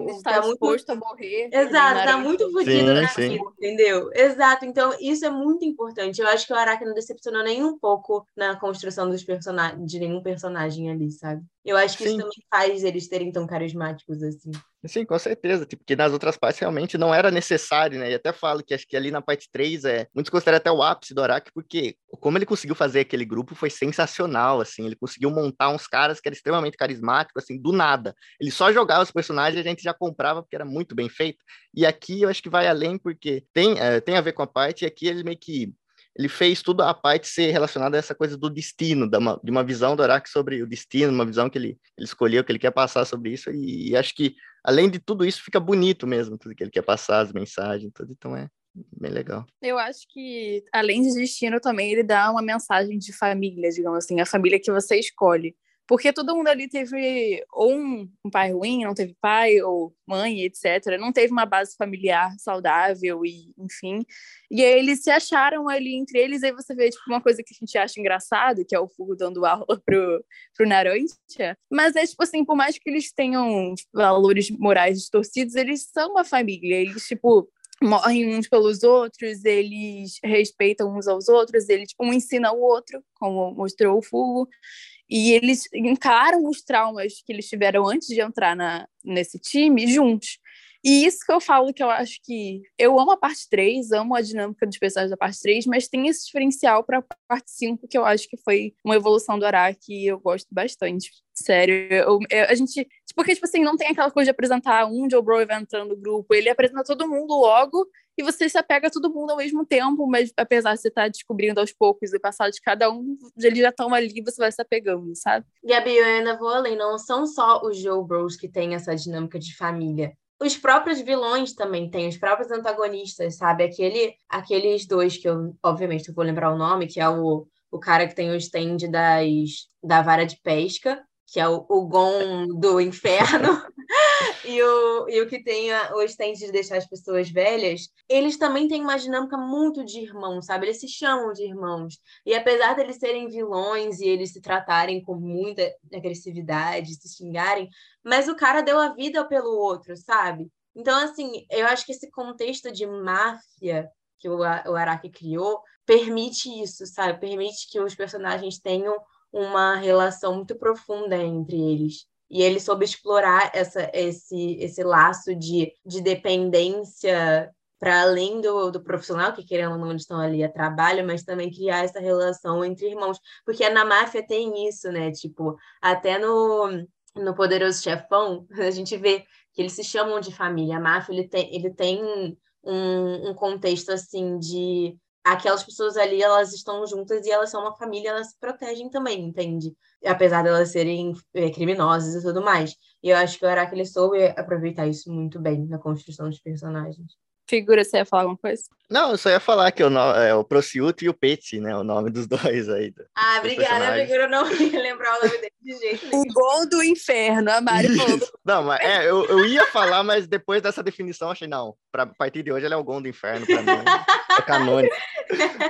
está disposto a morrer. Exato, está muito fodido na vida, entendeu? Exato, então isso é muito importante. Eu acho que o Araki não decepcionou nem um pouco na construção de nenhum personagem ali, sabe? Eu acho que isso também faz eles terem tão carismáticos assim. Sim, com certeza, porque nas outras partes realmente não era necessário, né? E até falo que acho que ali na parte 3, muitos consideram até o ápice do Araki, porque como ele conseguiu fazer aquele grupo foi sensacional, assim, ele conseguiu montar uns caras que eram extremamente carismáticos, assim, do nada. Ele só jogava os personagens e a gente já comprava, porque era muito bem feito. E aqui eu acho que vai além, porque tem a ver com a parte, e aqui ele meio que... Ele fez tudo a parte ser relacionada a essa coisa do destino, de uma visão do Araki sobre o destino, uma visão que ele escolheu, que ele quer passar sobre isso, e acho que, além de tudo isso, fica bonito mesmo, tudo que ele quer passar, as mensagens, tudo, então bem legal. Eu acho que, além de destino, também ele dá uma mensagem de família, digamos assim, a família que você escolhe. Porque todo mundo ali teve ou um pai ruim, não teve pai ou mãe, etc. Não teve uma base familiar saudável e, enfim. E aí eles se acharam ali entre eles. Aí você vê, tipo, uma coisa que a gente acha engraçado, que é o Fugo dando aula pro Naranjo. Mas é, tipo assim, por mais que eles tenham valores morais distorcidos, eles são uma família. Eles, tipo... morrem uns pelos outros, eles respeitam uns aos outros, ele, tipo, um ensina o outro, como mostrou o Fugo, e eles encaram os traumas que eles tiveram antes de entrar nesse time juntos. E isso que eu falo, que eu acho que... Eu amo a parte 3, amo a dinâmica dos personagens da parte 3, mas tem esse diferencial para a parte 5, que eu acho que foi uma evolução do Araki e eu gosto bastante. Sério, a gente... Porque, tipo assim, não tem aquela coisa de apresentar um Joe Bro vai entrando no grupo. Ele apresenta todo mundo logo e você se apega a todo mundo ao mesmo tempo, mas apesar de você estar descobrindo aos poucos o passado de cada um, eles já estão ali e você vai se apegando, sabe? Gabi, eu ainda vou além. Não são só os Joe Bros que têm essa dinâmica de família. Os próprios vilões também têm, os próprios antagonistas, sabe? Aqueles dois que eu, obviamente, não vou lembrar o nome, que é o cara que tem o stand da vara de pesca, que é o Gon do inferno, e o que tem o stand de deixar as pessoas velhas, eles também têm uma dinâmica muito de irmãos, sabe? Eles se chamam de irmãos. E apesar deles serem vilões e eles se tratarem com muita agressividade, se xingarem, mas o cara deu a vida pelo outro, sabe? Então, assim, eu acho que esse contexto de máfia que o Araki criou permite isso, sabe? Permite que os personagens tenham uma relação muito profunda entre eles. E ele soube explorar esse laço de dependência para além do profissional, que querendo ou não eles estão ali a trabalho, mas também criar essa relação entre irmãos. Porque na máfia tem isso, né? Tipo, até no Poderoso Chefão, a gente vê que eles se chamam de família. A máfia ele tem um contexto assim de... Aquelas pessoas ali, elas estão juntas e elas são uma família, elas se protegem também, entende? Apesar de elas serem criminosas e tudo mais. E eu acho que o Araki, ele soube aproveitar isso muito bem na construção dos personagens. Figura, você ia falar alguma coisa? Não, eu só ia falar que o Prosciutto e o Pesci, né? O nome dos dois aí. Ah, obrigada, Figura, eu não ia lembrar o nome dele de jeito nenhum. O Gol do Inferno, a Mari falou. Não, mas eu ia falar, mas depois dessa definição achei, não, a partir de hoje ele é o Gol do Inferno pra mim. É canônico.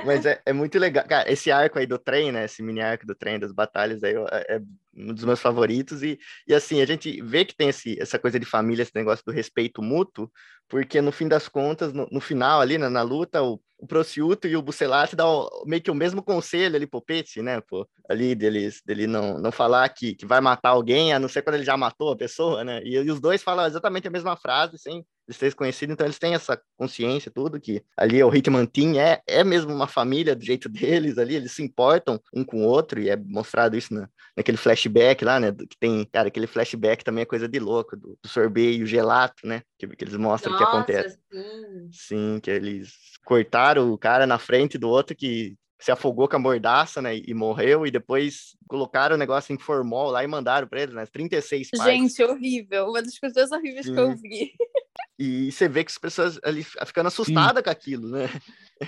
Mas é muito legal. Cara, esse arco aí do trem, né? Esse mini arco do trem, das batalhas aí, é um dos meus favoritos, e assim, a gente vê que tem essa coisa de família, esse negócio do respeito mútuo, porque no fim das contas, no final ali, na luta, o Prosciutto e o Bucciarati dão meio que o mesmo conselho ali pro Pesci, né, pô, ali dele não falar que vai matar alguém, a não ser quando ele já matou a pessoa, né, e os dois falam exatamente a mesma frase, sem eles terem conhecido, então eles têm essa consciência tudo, que ali é o Hitman Team, é mesmo uma família do jeito deles ali, eles se importam um com o outro, e é mostrado isso naquele flashback lá, né, que tem, cara, aquele flashback também é coisa de louco, do sorbet e o gelato, né, que eles mostram o que acontece. Sim, que eles cortaram o cara na frente do outro que se afogou com a mordaça, né, e morreu, e depois colocaram o negócio em formol lá e mandaram pra eles, né, 36 partes. Gente, horrível, uma das coisas horríveis que eu vi. E você vê que as pessoas ali ficando assustadas com aquilo, né?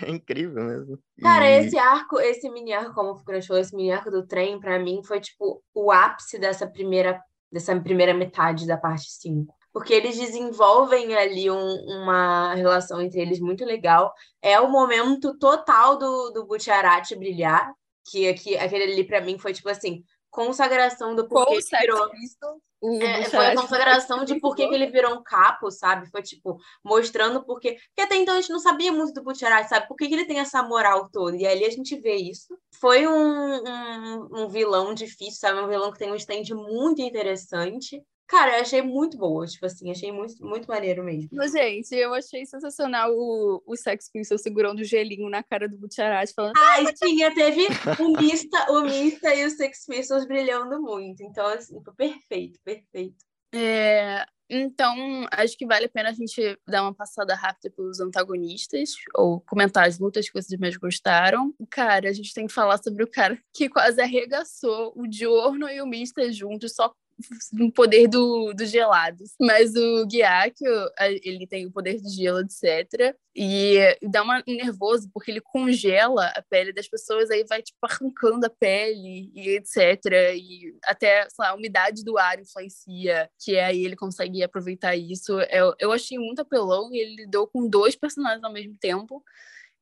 É incrível mesmo. Cara, esse mini arco do trem, pra mim, foi tipo o ápice dessa primeira metade da parte 5. Porque eles desenvolvem ali uma relação entre eles muito legal. É o momento total do Bucciarati brilhar, que aquele ali pra mim foi tipo assim, consagração do porquê que virou... foi a consagração de por que ele virou um capo, sabe? Foi, tipo, mostrando por quê. Porque até então a gente não sabia muito do Bucciarati, sabe? Por que ele tem essa moral toda? E ali a gente vê isso. Foi um vilão difícil, sabe? Um vilão que tem um stand muito interessante. Cara, eu achei muito boa, tipo assim, achei muito, muito maneiro mesmo. Mas, gente, eu achei sensacional o Sex Pistols segurando o gelinho na cara do Bucciarati, falando... Ah, sim, teve o Mista e o Sex Pistols brilhando muito, então, assim, foi perfeito, perfeito. Então, acho que vale a pena a gente dar uma passada rápida pelos antagonistas, ou comentar as lutas que vocês mais gostaram. Cara, a gente tem que falar sobre o cara que quase arregaçou o Giorno e o Mista juntos, só no poder do gelado. Mas o Guiacchio, ele tem o poder do gelo, etc. E dá um nervoso, porque ele congela a pele das pessoas, aí vai, tipo, arrancando a pele, e etc. E até, sei lá, a umidade do ar influencia, que aí ele consegue aproveitar isso. Eu achei muito apelão, e ele lidou com dois personagens ao mesmo tempo.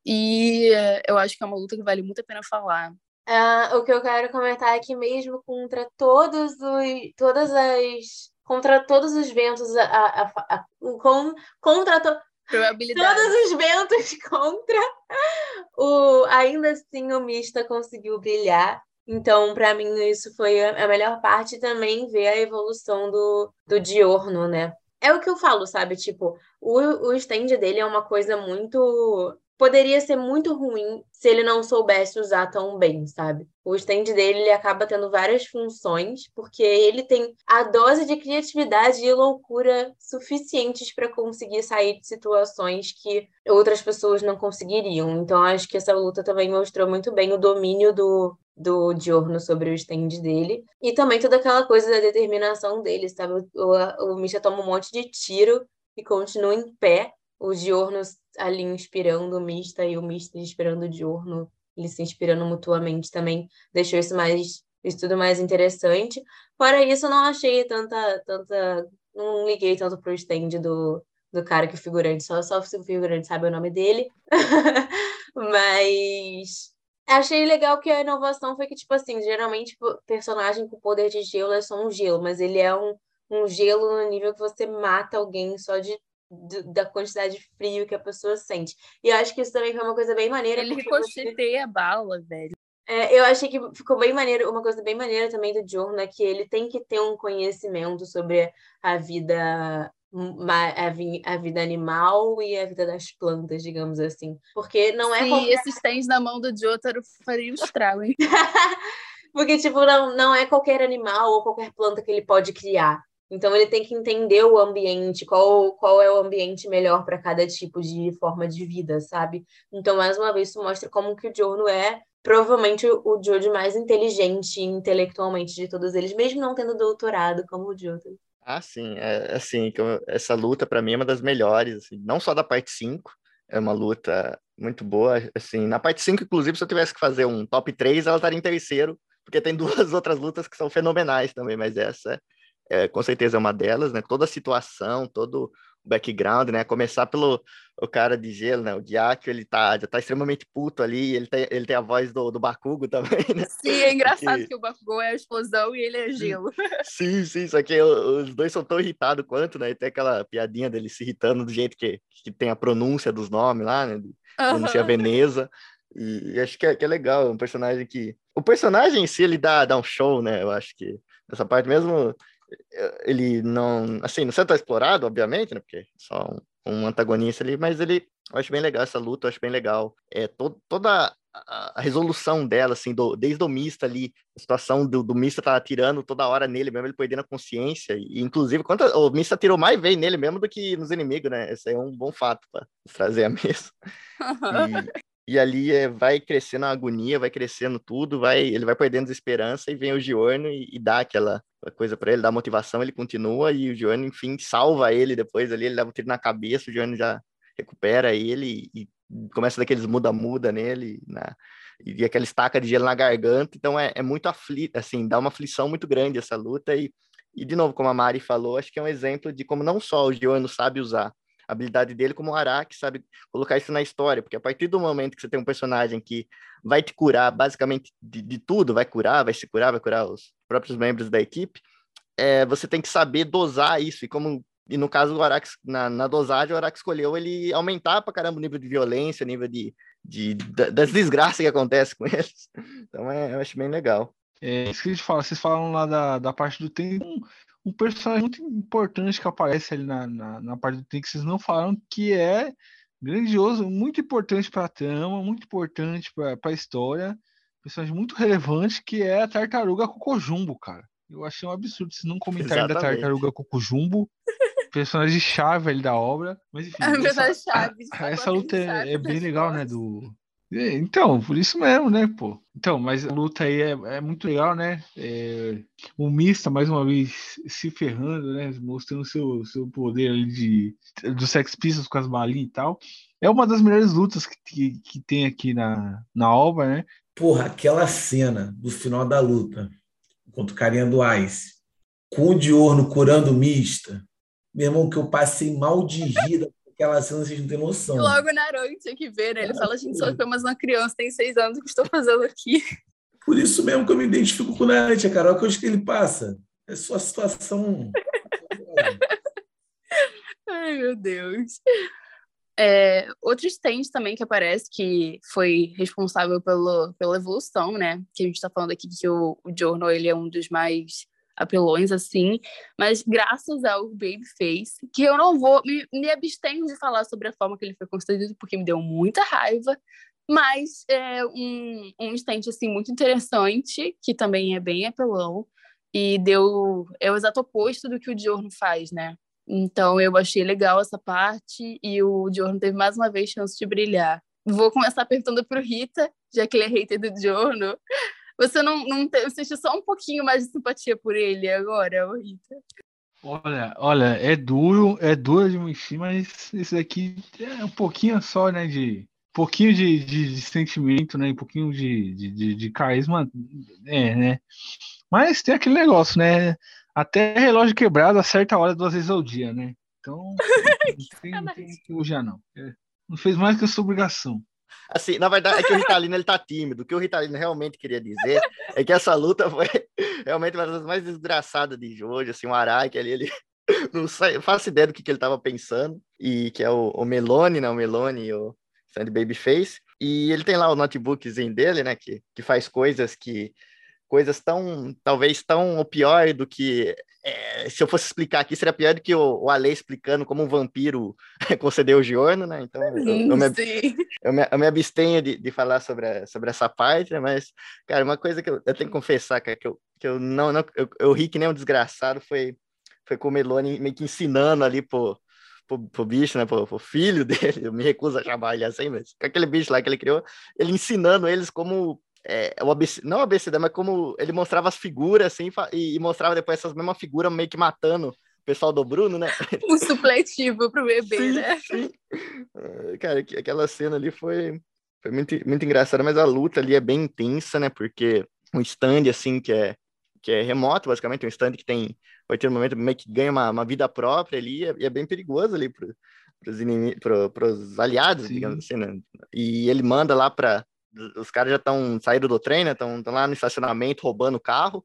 E eu acho que é uma luta que vale muito a pena falar. O que eu quero comentar é que mesmo ainda assim o Mista conseguiu brilhar. Então, pra mim, isso foi a melhor parte, também ver a evolução do Giorno, né? É o que eu falo, sabe? Tipo, o stand dele é uma coisa muito... Poderia ser muito ruim se ele não soubesse usar tão bem, sabe? O stand dele, ele acaba tendo várias funções, porque ele tem a dose de criatividade e loucura suficientes para conseguir sair de situações que outras pessoas não conseguiriam. Então, acho que essa luta também mostrou muito bem o domínio do Giorno sobre o stand dele. E também toda aquela coisa da determinação dele, sabe? O Misha toma um monte de tiro e continua em pé. O Giorno ali inspirando o Mista e o Mista inspirando o Giorno, eles se inspirando mutuamente também, deixou isso tudo mais interessante. Fora isso, eu não achei tanta não liguei tanto pro stand do cara que é figurante, só se o figurante sabe o nome dele. Mas achei legal que a inovação foi que, tipo assim, geralmente personagem com poder de gelo é só um gelo, mas ele é um gelo no nível que você mata alguém só da quantidade de frio que a pessoa sente. E eu acho que isso também foi uma coisa bem maneira. Ele ricocheteia a bala, velho. Eu achei que ficou bem maneiro. Uma coisa bem maneira também do Giorno é que ele tem que ter um conhecimento sobre a vida animal e a vida das plantas, digamos assim. Porque não é... esses tens na mão do Jotaro faria um estrago, hein? Porque, tipo, não é qualquer animal ou qualquer planta que ele pode criar. Então, ele tem que entender o ambiente, qual é o ambiente melhor para cada tipo de forma de vida, sabe? Então, mais uma vez, isso mostra como que o Giorno é provavelmente o Giorno mais inteligente intelectualmente de todos eles, mesmo não tendo doutorado como o Giorno. Ah, sim. Assim, essa luta, para mim, é uma das melhores. Assim, não só da parte 5, é uma luta muito boa. Assim, na parte 5, inclusive, se eu tivesse que fazer um top 3, ela estaria em terceiro, porque tem duas outras lutas que são fenomenais também, mas essa... com certeza é uma delas, né? Toda a situação, todo background, né? Começar pelo o cara de gelo, né? O Diáquio, ele já tá extremamente puto ali, ele tem a voz do Bakugo também, né? Sim, é engraçado que o Bakugo é a explosão e ele é gelo. Sim, só que os dois são tão irritados quanto, né? E tem aquela piadinha dele se irritando do jeito que tem a pronúncia dos nomes lá, né? Pronuncia Veneza. E acho que é legal, um personagem que... O personagem em si, ele dá um show, né? Eu acho que essa parte mesmo... Ele não... Assim, não tá explorado, obviamente, né? Porque é só um antagonista ali. Mas ele... Eu acho bem legal essa luta, eu acho bem legal. Toda a resolução dela, assim, desde o Mista ali, a situação do Mista tá atirando toda hora nele mesmo, ele perdendo a consciência. E, inclusive, o Mista atirou mais vezes nele mesmo do que nos inimigos, né? Esse aí é um bom fato pra trazer a mesa. E ali vai crescendo a agonia, vai crescendo tudo, ele vai perdendo desesperança e vem o Giorno e dá aquela coisa pra ele, dá motivação, ele continua e o Giorno, enfim, salva ele depois ali, ele leva um tiro na cabeça, o Giorno já recupera ele e começa daqueles muda-muda nele e aquela estaca de gelo na garganta, então é muito aflito, assim, dá uma aflição muito grande essa luta e de novo, como a Mari falou, acho que é um exemplo de como não só o Giorno sabe usar a habilidade dele, como o Araki, sabe colocar isso na história, porque a partir do momento que você tem um personagem que vai te curar basicamente de tudo, vai curar os próprios membros da equipe, você tem que saber dosar isso, e no caso do Araki, na dosagem, o Araki escolheu ele aumentar pra caramba o nível de violência, o nível das desgraças que acontecem com eles, então eu acho bem legal. Isso que a gente fala, vocês falam lá da parte do tempo. Um personagem muito importante que aparece ali na parte do Tink, vocês não falaram, que é grandioso, muito importante para a trama, muito importante para a história, personagem muito relevante, que é a tartaruga Coco Jumbo, cara. Eu achei um absurdo vocês não comentarem da tartaruga Coco Jumbo, personagem chave ali da obra, mas enfim. Essa luta é bem legal, né, Então, por isso mesmo, né, pô? Então, mas a luta aí é muito legal, né? O Mista, mais uma vez, se ferrando, né? Mostrando seu poder ali do Sex Pistols com as balinhas e tal. É uma das melhores lutas que tem aqui na obra, né? Porra, aquela cena do final da luta, contra o carinha do Ice, com o Diorno curando o Mista, meu irmão, que eu passei mal de rir. Aquela cena, vocês não têm noção. Logo Naranjo tinha que ver, né? Ele fala, gente, só foi mais uma criança, tem 6 anos, o que estou fazendo aqui? Por isso mesmo que eu me identifico com o Naranjo, cara. Olha o que eu acho que ele passa. É sua situação... Ai, meu Deus. Outro stand também que aparece, que foi responsável pela evolução, né? Que a gente está falando aqui que o Giorno, ele é um dos mais... apelões, assim, mas graças ao Babyface, que eu não vou... Me abstenho de falar sobre a forma que ele foi construído, porque me deu muita raiva, mas é um stand, assim, muito interessante, que também é bem apelão, e é o exato oposto do que o Giorno faz, né? Então, eu achei legal essa parte, e o Giorno teve mais uma vez chance de brilhar. Vou começar perguntando pro Rita, já que ele é hater do Giorno. Você não sentiu só um pouquinho mais de simpatia por ele agora, Rita? Olha, é duro de mim, mas esse daqui é um pouquinho só, né, de sentimento, né, um pouquinho de carisma, né? Mas tem aquele negócio, né? Até relógio quebrado a certa hora 2 vezes ao dia, né? Então, não tem já não. Não fez mais que a sua obrigação. Assim, na verdade, é que o Ritalino, ele tá tímido. O que o Ritalino realmente queria dizer é que essa luta foi realmente uma das mais desgraçadas de Jojo, assim, o Araki ali, ele não faço ideia do que ele tava pensando, e que é o Melone, né, o Melone e o Sandy Babyface, e ele tem lá o notebookzinho dele, né, que faz coisas talvez tão ou pior do que... se eu fosse explicar aqui, seria pior do que o Ale explicando como um vampiro concedeu o Giorno, né? Então, eu me abstenho de falar sobre essa parte, né? Mas, cara, uma coisa que eu tenho que confessar, cara, que eu ri que nem um desgraçado, foi com o Melone meio que ensinando ali pro bicho, né? Pro filho dele, eu me recuso a chamar ele assim, mas aquele bicho lá que ele criou, ele ensinando eles como... o ABC, não o ABCD, mas como ele mostrava as figuras, assim, e mostrava depois essas mesmas figuras meio que matando o pessoal do Bruno, né? Um supletivo pro bebê, sim, né? Sim. Cara, aquela cena ali foi muito, muito engraçada, mas a luta ali é bem intensa, né? Porque um stand, assim, que é que é remoto, basicamente, um stand que tem, vai ter um momento meio que ganha uma vida própria ali, e é bem perigoso ali pros aliados, sim, digamos assim, né? E ele manda lá para os caras já estão saindo do trem, né? Estão lá no estacionamento roubando o carro.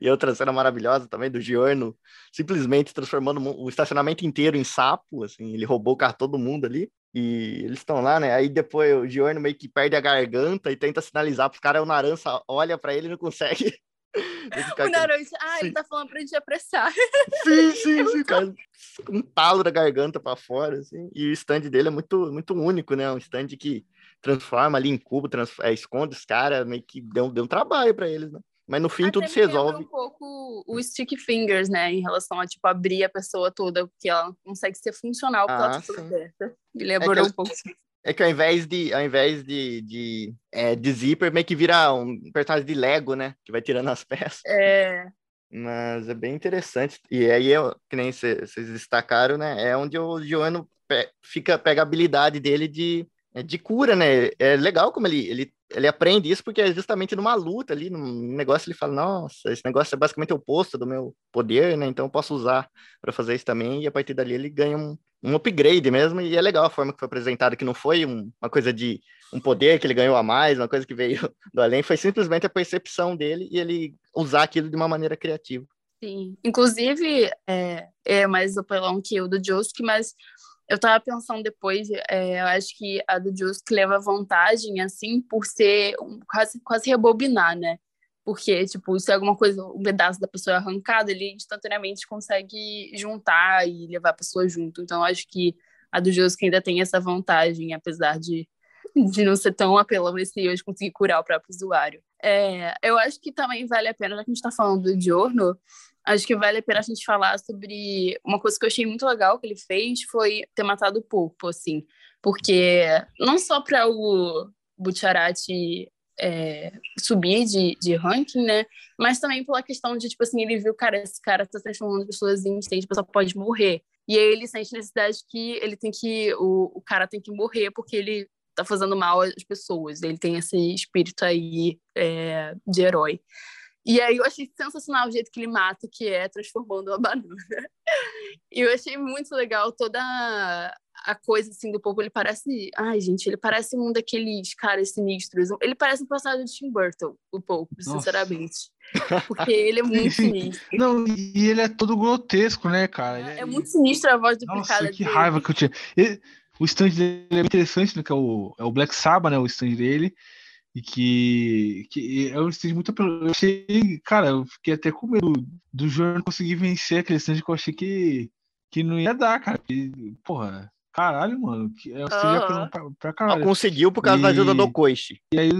E outra cena maravilhosa também do Giorno simplesmente transformando o estacionamento inteiro em sapo, assim, ele roubou o carro todo mundo ali, e eles estão lá, né? Aí depois o Giorno meio que perde a garganta e tenta sinalizar pros caras, o Naranjo olha pra ele e não consegue. O Naranjo, ele tá falando pra gente apressar. Sim, cara, um talo da garganta pra fora, assim, e o stand dele é muito, muito único, né? Um stand que transforma ali em cubo, esconde os caras, meio que deu um trabalho pra eles, né? Mas no fim até tudo se resolve. Um pouco o Sticky Fingers, né? Em relação a, tipo, abrir a pessoa toda, porque ela consegue ser funcional porque ela tá toda aberta. Me lembrou um pouco. É que ao invés de zíper, meio que vira um personagem de Lego, né? Que vai tirando as peças. É. Mas é bem interessante. E aí, que nem vocês destacaram, né? É onde o Giorno pega a habilidade dele de cura, né? É legal como ele aprende isso, porque é justamente numa luta ali, num negócio, ele fala, nossa, esse negócio é basicamente o oposto do meu poder, né? Então eu posso usar para fazer isso também, e a partir dali ele ganha um upgrade mesmo, e é legal a forma que foi apresentada, que não foi uma coisa de um poder que ele ganhou a mais, uma coisa que veio do além, foi simplesmente a percepção dele, e ele usar aquilo de uma maneira criativa. Sim, inclusive, é mais o pelão que o do Josuke, mas eu tava pensando depois, eu acho que a do Jusk leva vantagem, assim, por ser quase rebobinar, né? Porque, tipo, se é alguma coisa, um pedaço da pessoa arrancado, ele instantaneamente consegue juntar e levar a pessoa junto. Então, eu acho que a do Jusk ainda tem essa vantagem, apesar de não ser tão apelão esse hoje conseguir curar o próprio usuário. Eu acho que também vale a pena, já que a gente tá falando do Giorno, acho que vale a pena a gente falar sobre uma coisa que eu achei muito legal que ele fez, foi ter matado o Polpo, assim. Porque não só para o Bucciarati subir de ranking, né? Mas também pela questão de, tipo assim, ele viu, cara, esse cara tá transformando pessoas em instante, a pessoa pode morrer. E aí ele sente necessidade que ele tem que... O cara tem que morrer porque ele tá fazendo mal às pessoas. Ele tem esse espírito aí de herói. E aí eu achei sensacional o jeito que ele mata, que é transformando uma banana. E eu achei muito legal toda a coisa, assim, do povo. Ele parece... Ai, gente, ele parece um daqueles caras sinistros. Ele parece um personagem de Tim Burton, o Polpo, sinceramente. Porque ele é muito sinistro. Não, e ele é todo grotesco, né, cara? É muito sinistro a voz duplicada dele. Nossa, que raiva que eu tinha. O stand dele é interessante, né, que é o Black Sabbath, né, o stand dele. E que eu achei muito... Cara, eu fiquei até com medo do Giorno conseguir vencer aquele stand que eu achei que não ia dar, cara. E, porra, caralho, mano. Eu achei pra caralho. Conseguiu por causa da ajuda do Koichi. E aí,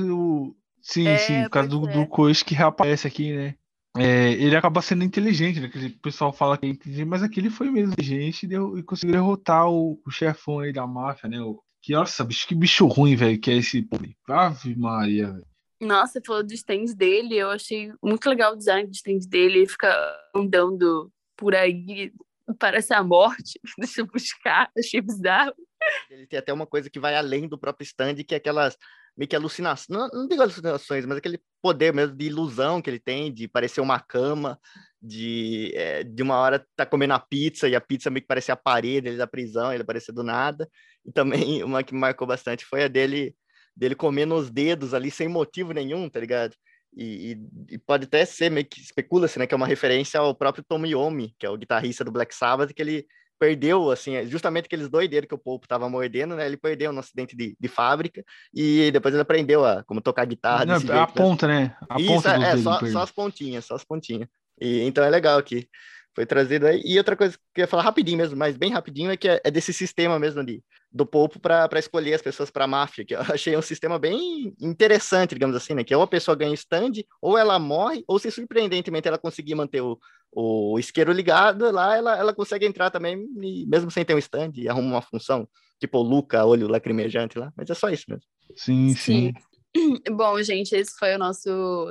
sim, por causa do Koichi que reaparece aqui, né? Ele acaba sendo inteligente, né? O pessoal fala que é inteligente, mas aquele foi mesmo inteligente e conseguiu derrotar o chefão aí da máfia, né? Que, nossa, que bicho ruim, velho, que é esse... Ave Maria, velho. Nossa, você falou dos stands dele, eu achei muito legal o design dos stands dele, ele fica andando por aí, parece a morte, deixa eu buscar, achei bizarro. Ele tem até uma coisa que vai além do próprio stand, que é aquelas meio que alucinações, não digo alucinações, mas aquele poder mesmo de ilusão que ele tem, de parecer uma cama, de uma hora tá comendo a pizza, e a pizza meio que parecia a parede dele da prisão, ele aparecia do nada. E também uma que me marcou bastante foi a dele comendo os dedos ali sem motivo nenhum, tá ligado? E pode até ser, meio que especula-se, né, que é uma referência ao próprio Tomoyomi, que é o guitarrista do Black Sabbath, que ele perdeu, assim, justamente aqueles doideiros que o Polpo tava mordendo, né? Ele perdeu no acidente de fábrica e depois ele aprendeu como tocar guitarra. Não, jeito, a ponta, né? A isso, ponta do dedo, só as pontinhas, só as pontinhas. E, então é legal aqui. Foi trazido aí. E outra coisa que eu ia falar rapidinho mesmo, mas bem rapidinho, é que é desse sistema mesmo ali, do Polpo para escolher as pessoas para a máfia, que eu achei um sistema bem interessante, digamos assim, né? Que ou a pessoa ganha stand, ou ela morre, ou se surpreendentemente ela conseguir manter o isqueiro ligado, lá ela consegue entrar também, mesmo sem ter um stand, e arruma uma função, tipo o Luca, olho lacrimejante lá, mas é só isso mesmo. Sim. Bom, gente, esse foi o nosso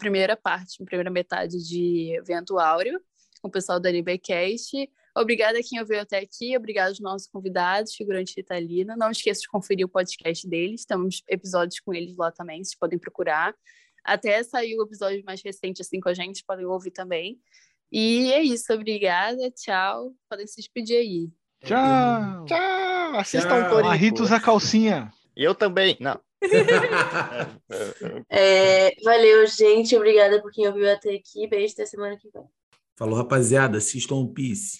primeira metade de Vento Áureo, com o pessoal da NBcast. Obrigada a quem ouviu até aqui, obrigado aos nossos convidados, figurante Italina. Não esqueça de conferir o podcast deles, temos episódios com eles lá também, vocês podem procurar. Até saiu o episódio mais recente assim com a gente, podem ouvir também. E é isso, obrigada, tchau. Podem se despedir aí. Tchau! Tchau! Assistam o Torino. Marritos a calcinha. Eu também, não. Valeu, gente. Obrigada por quem ouviu até aqui. Beijo, até semana que vem. Falou, rapaziada. Assistam o Peace.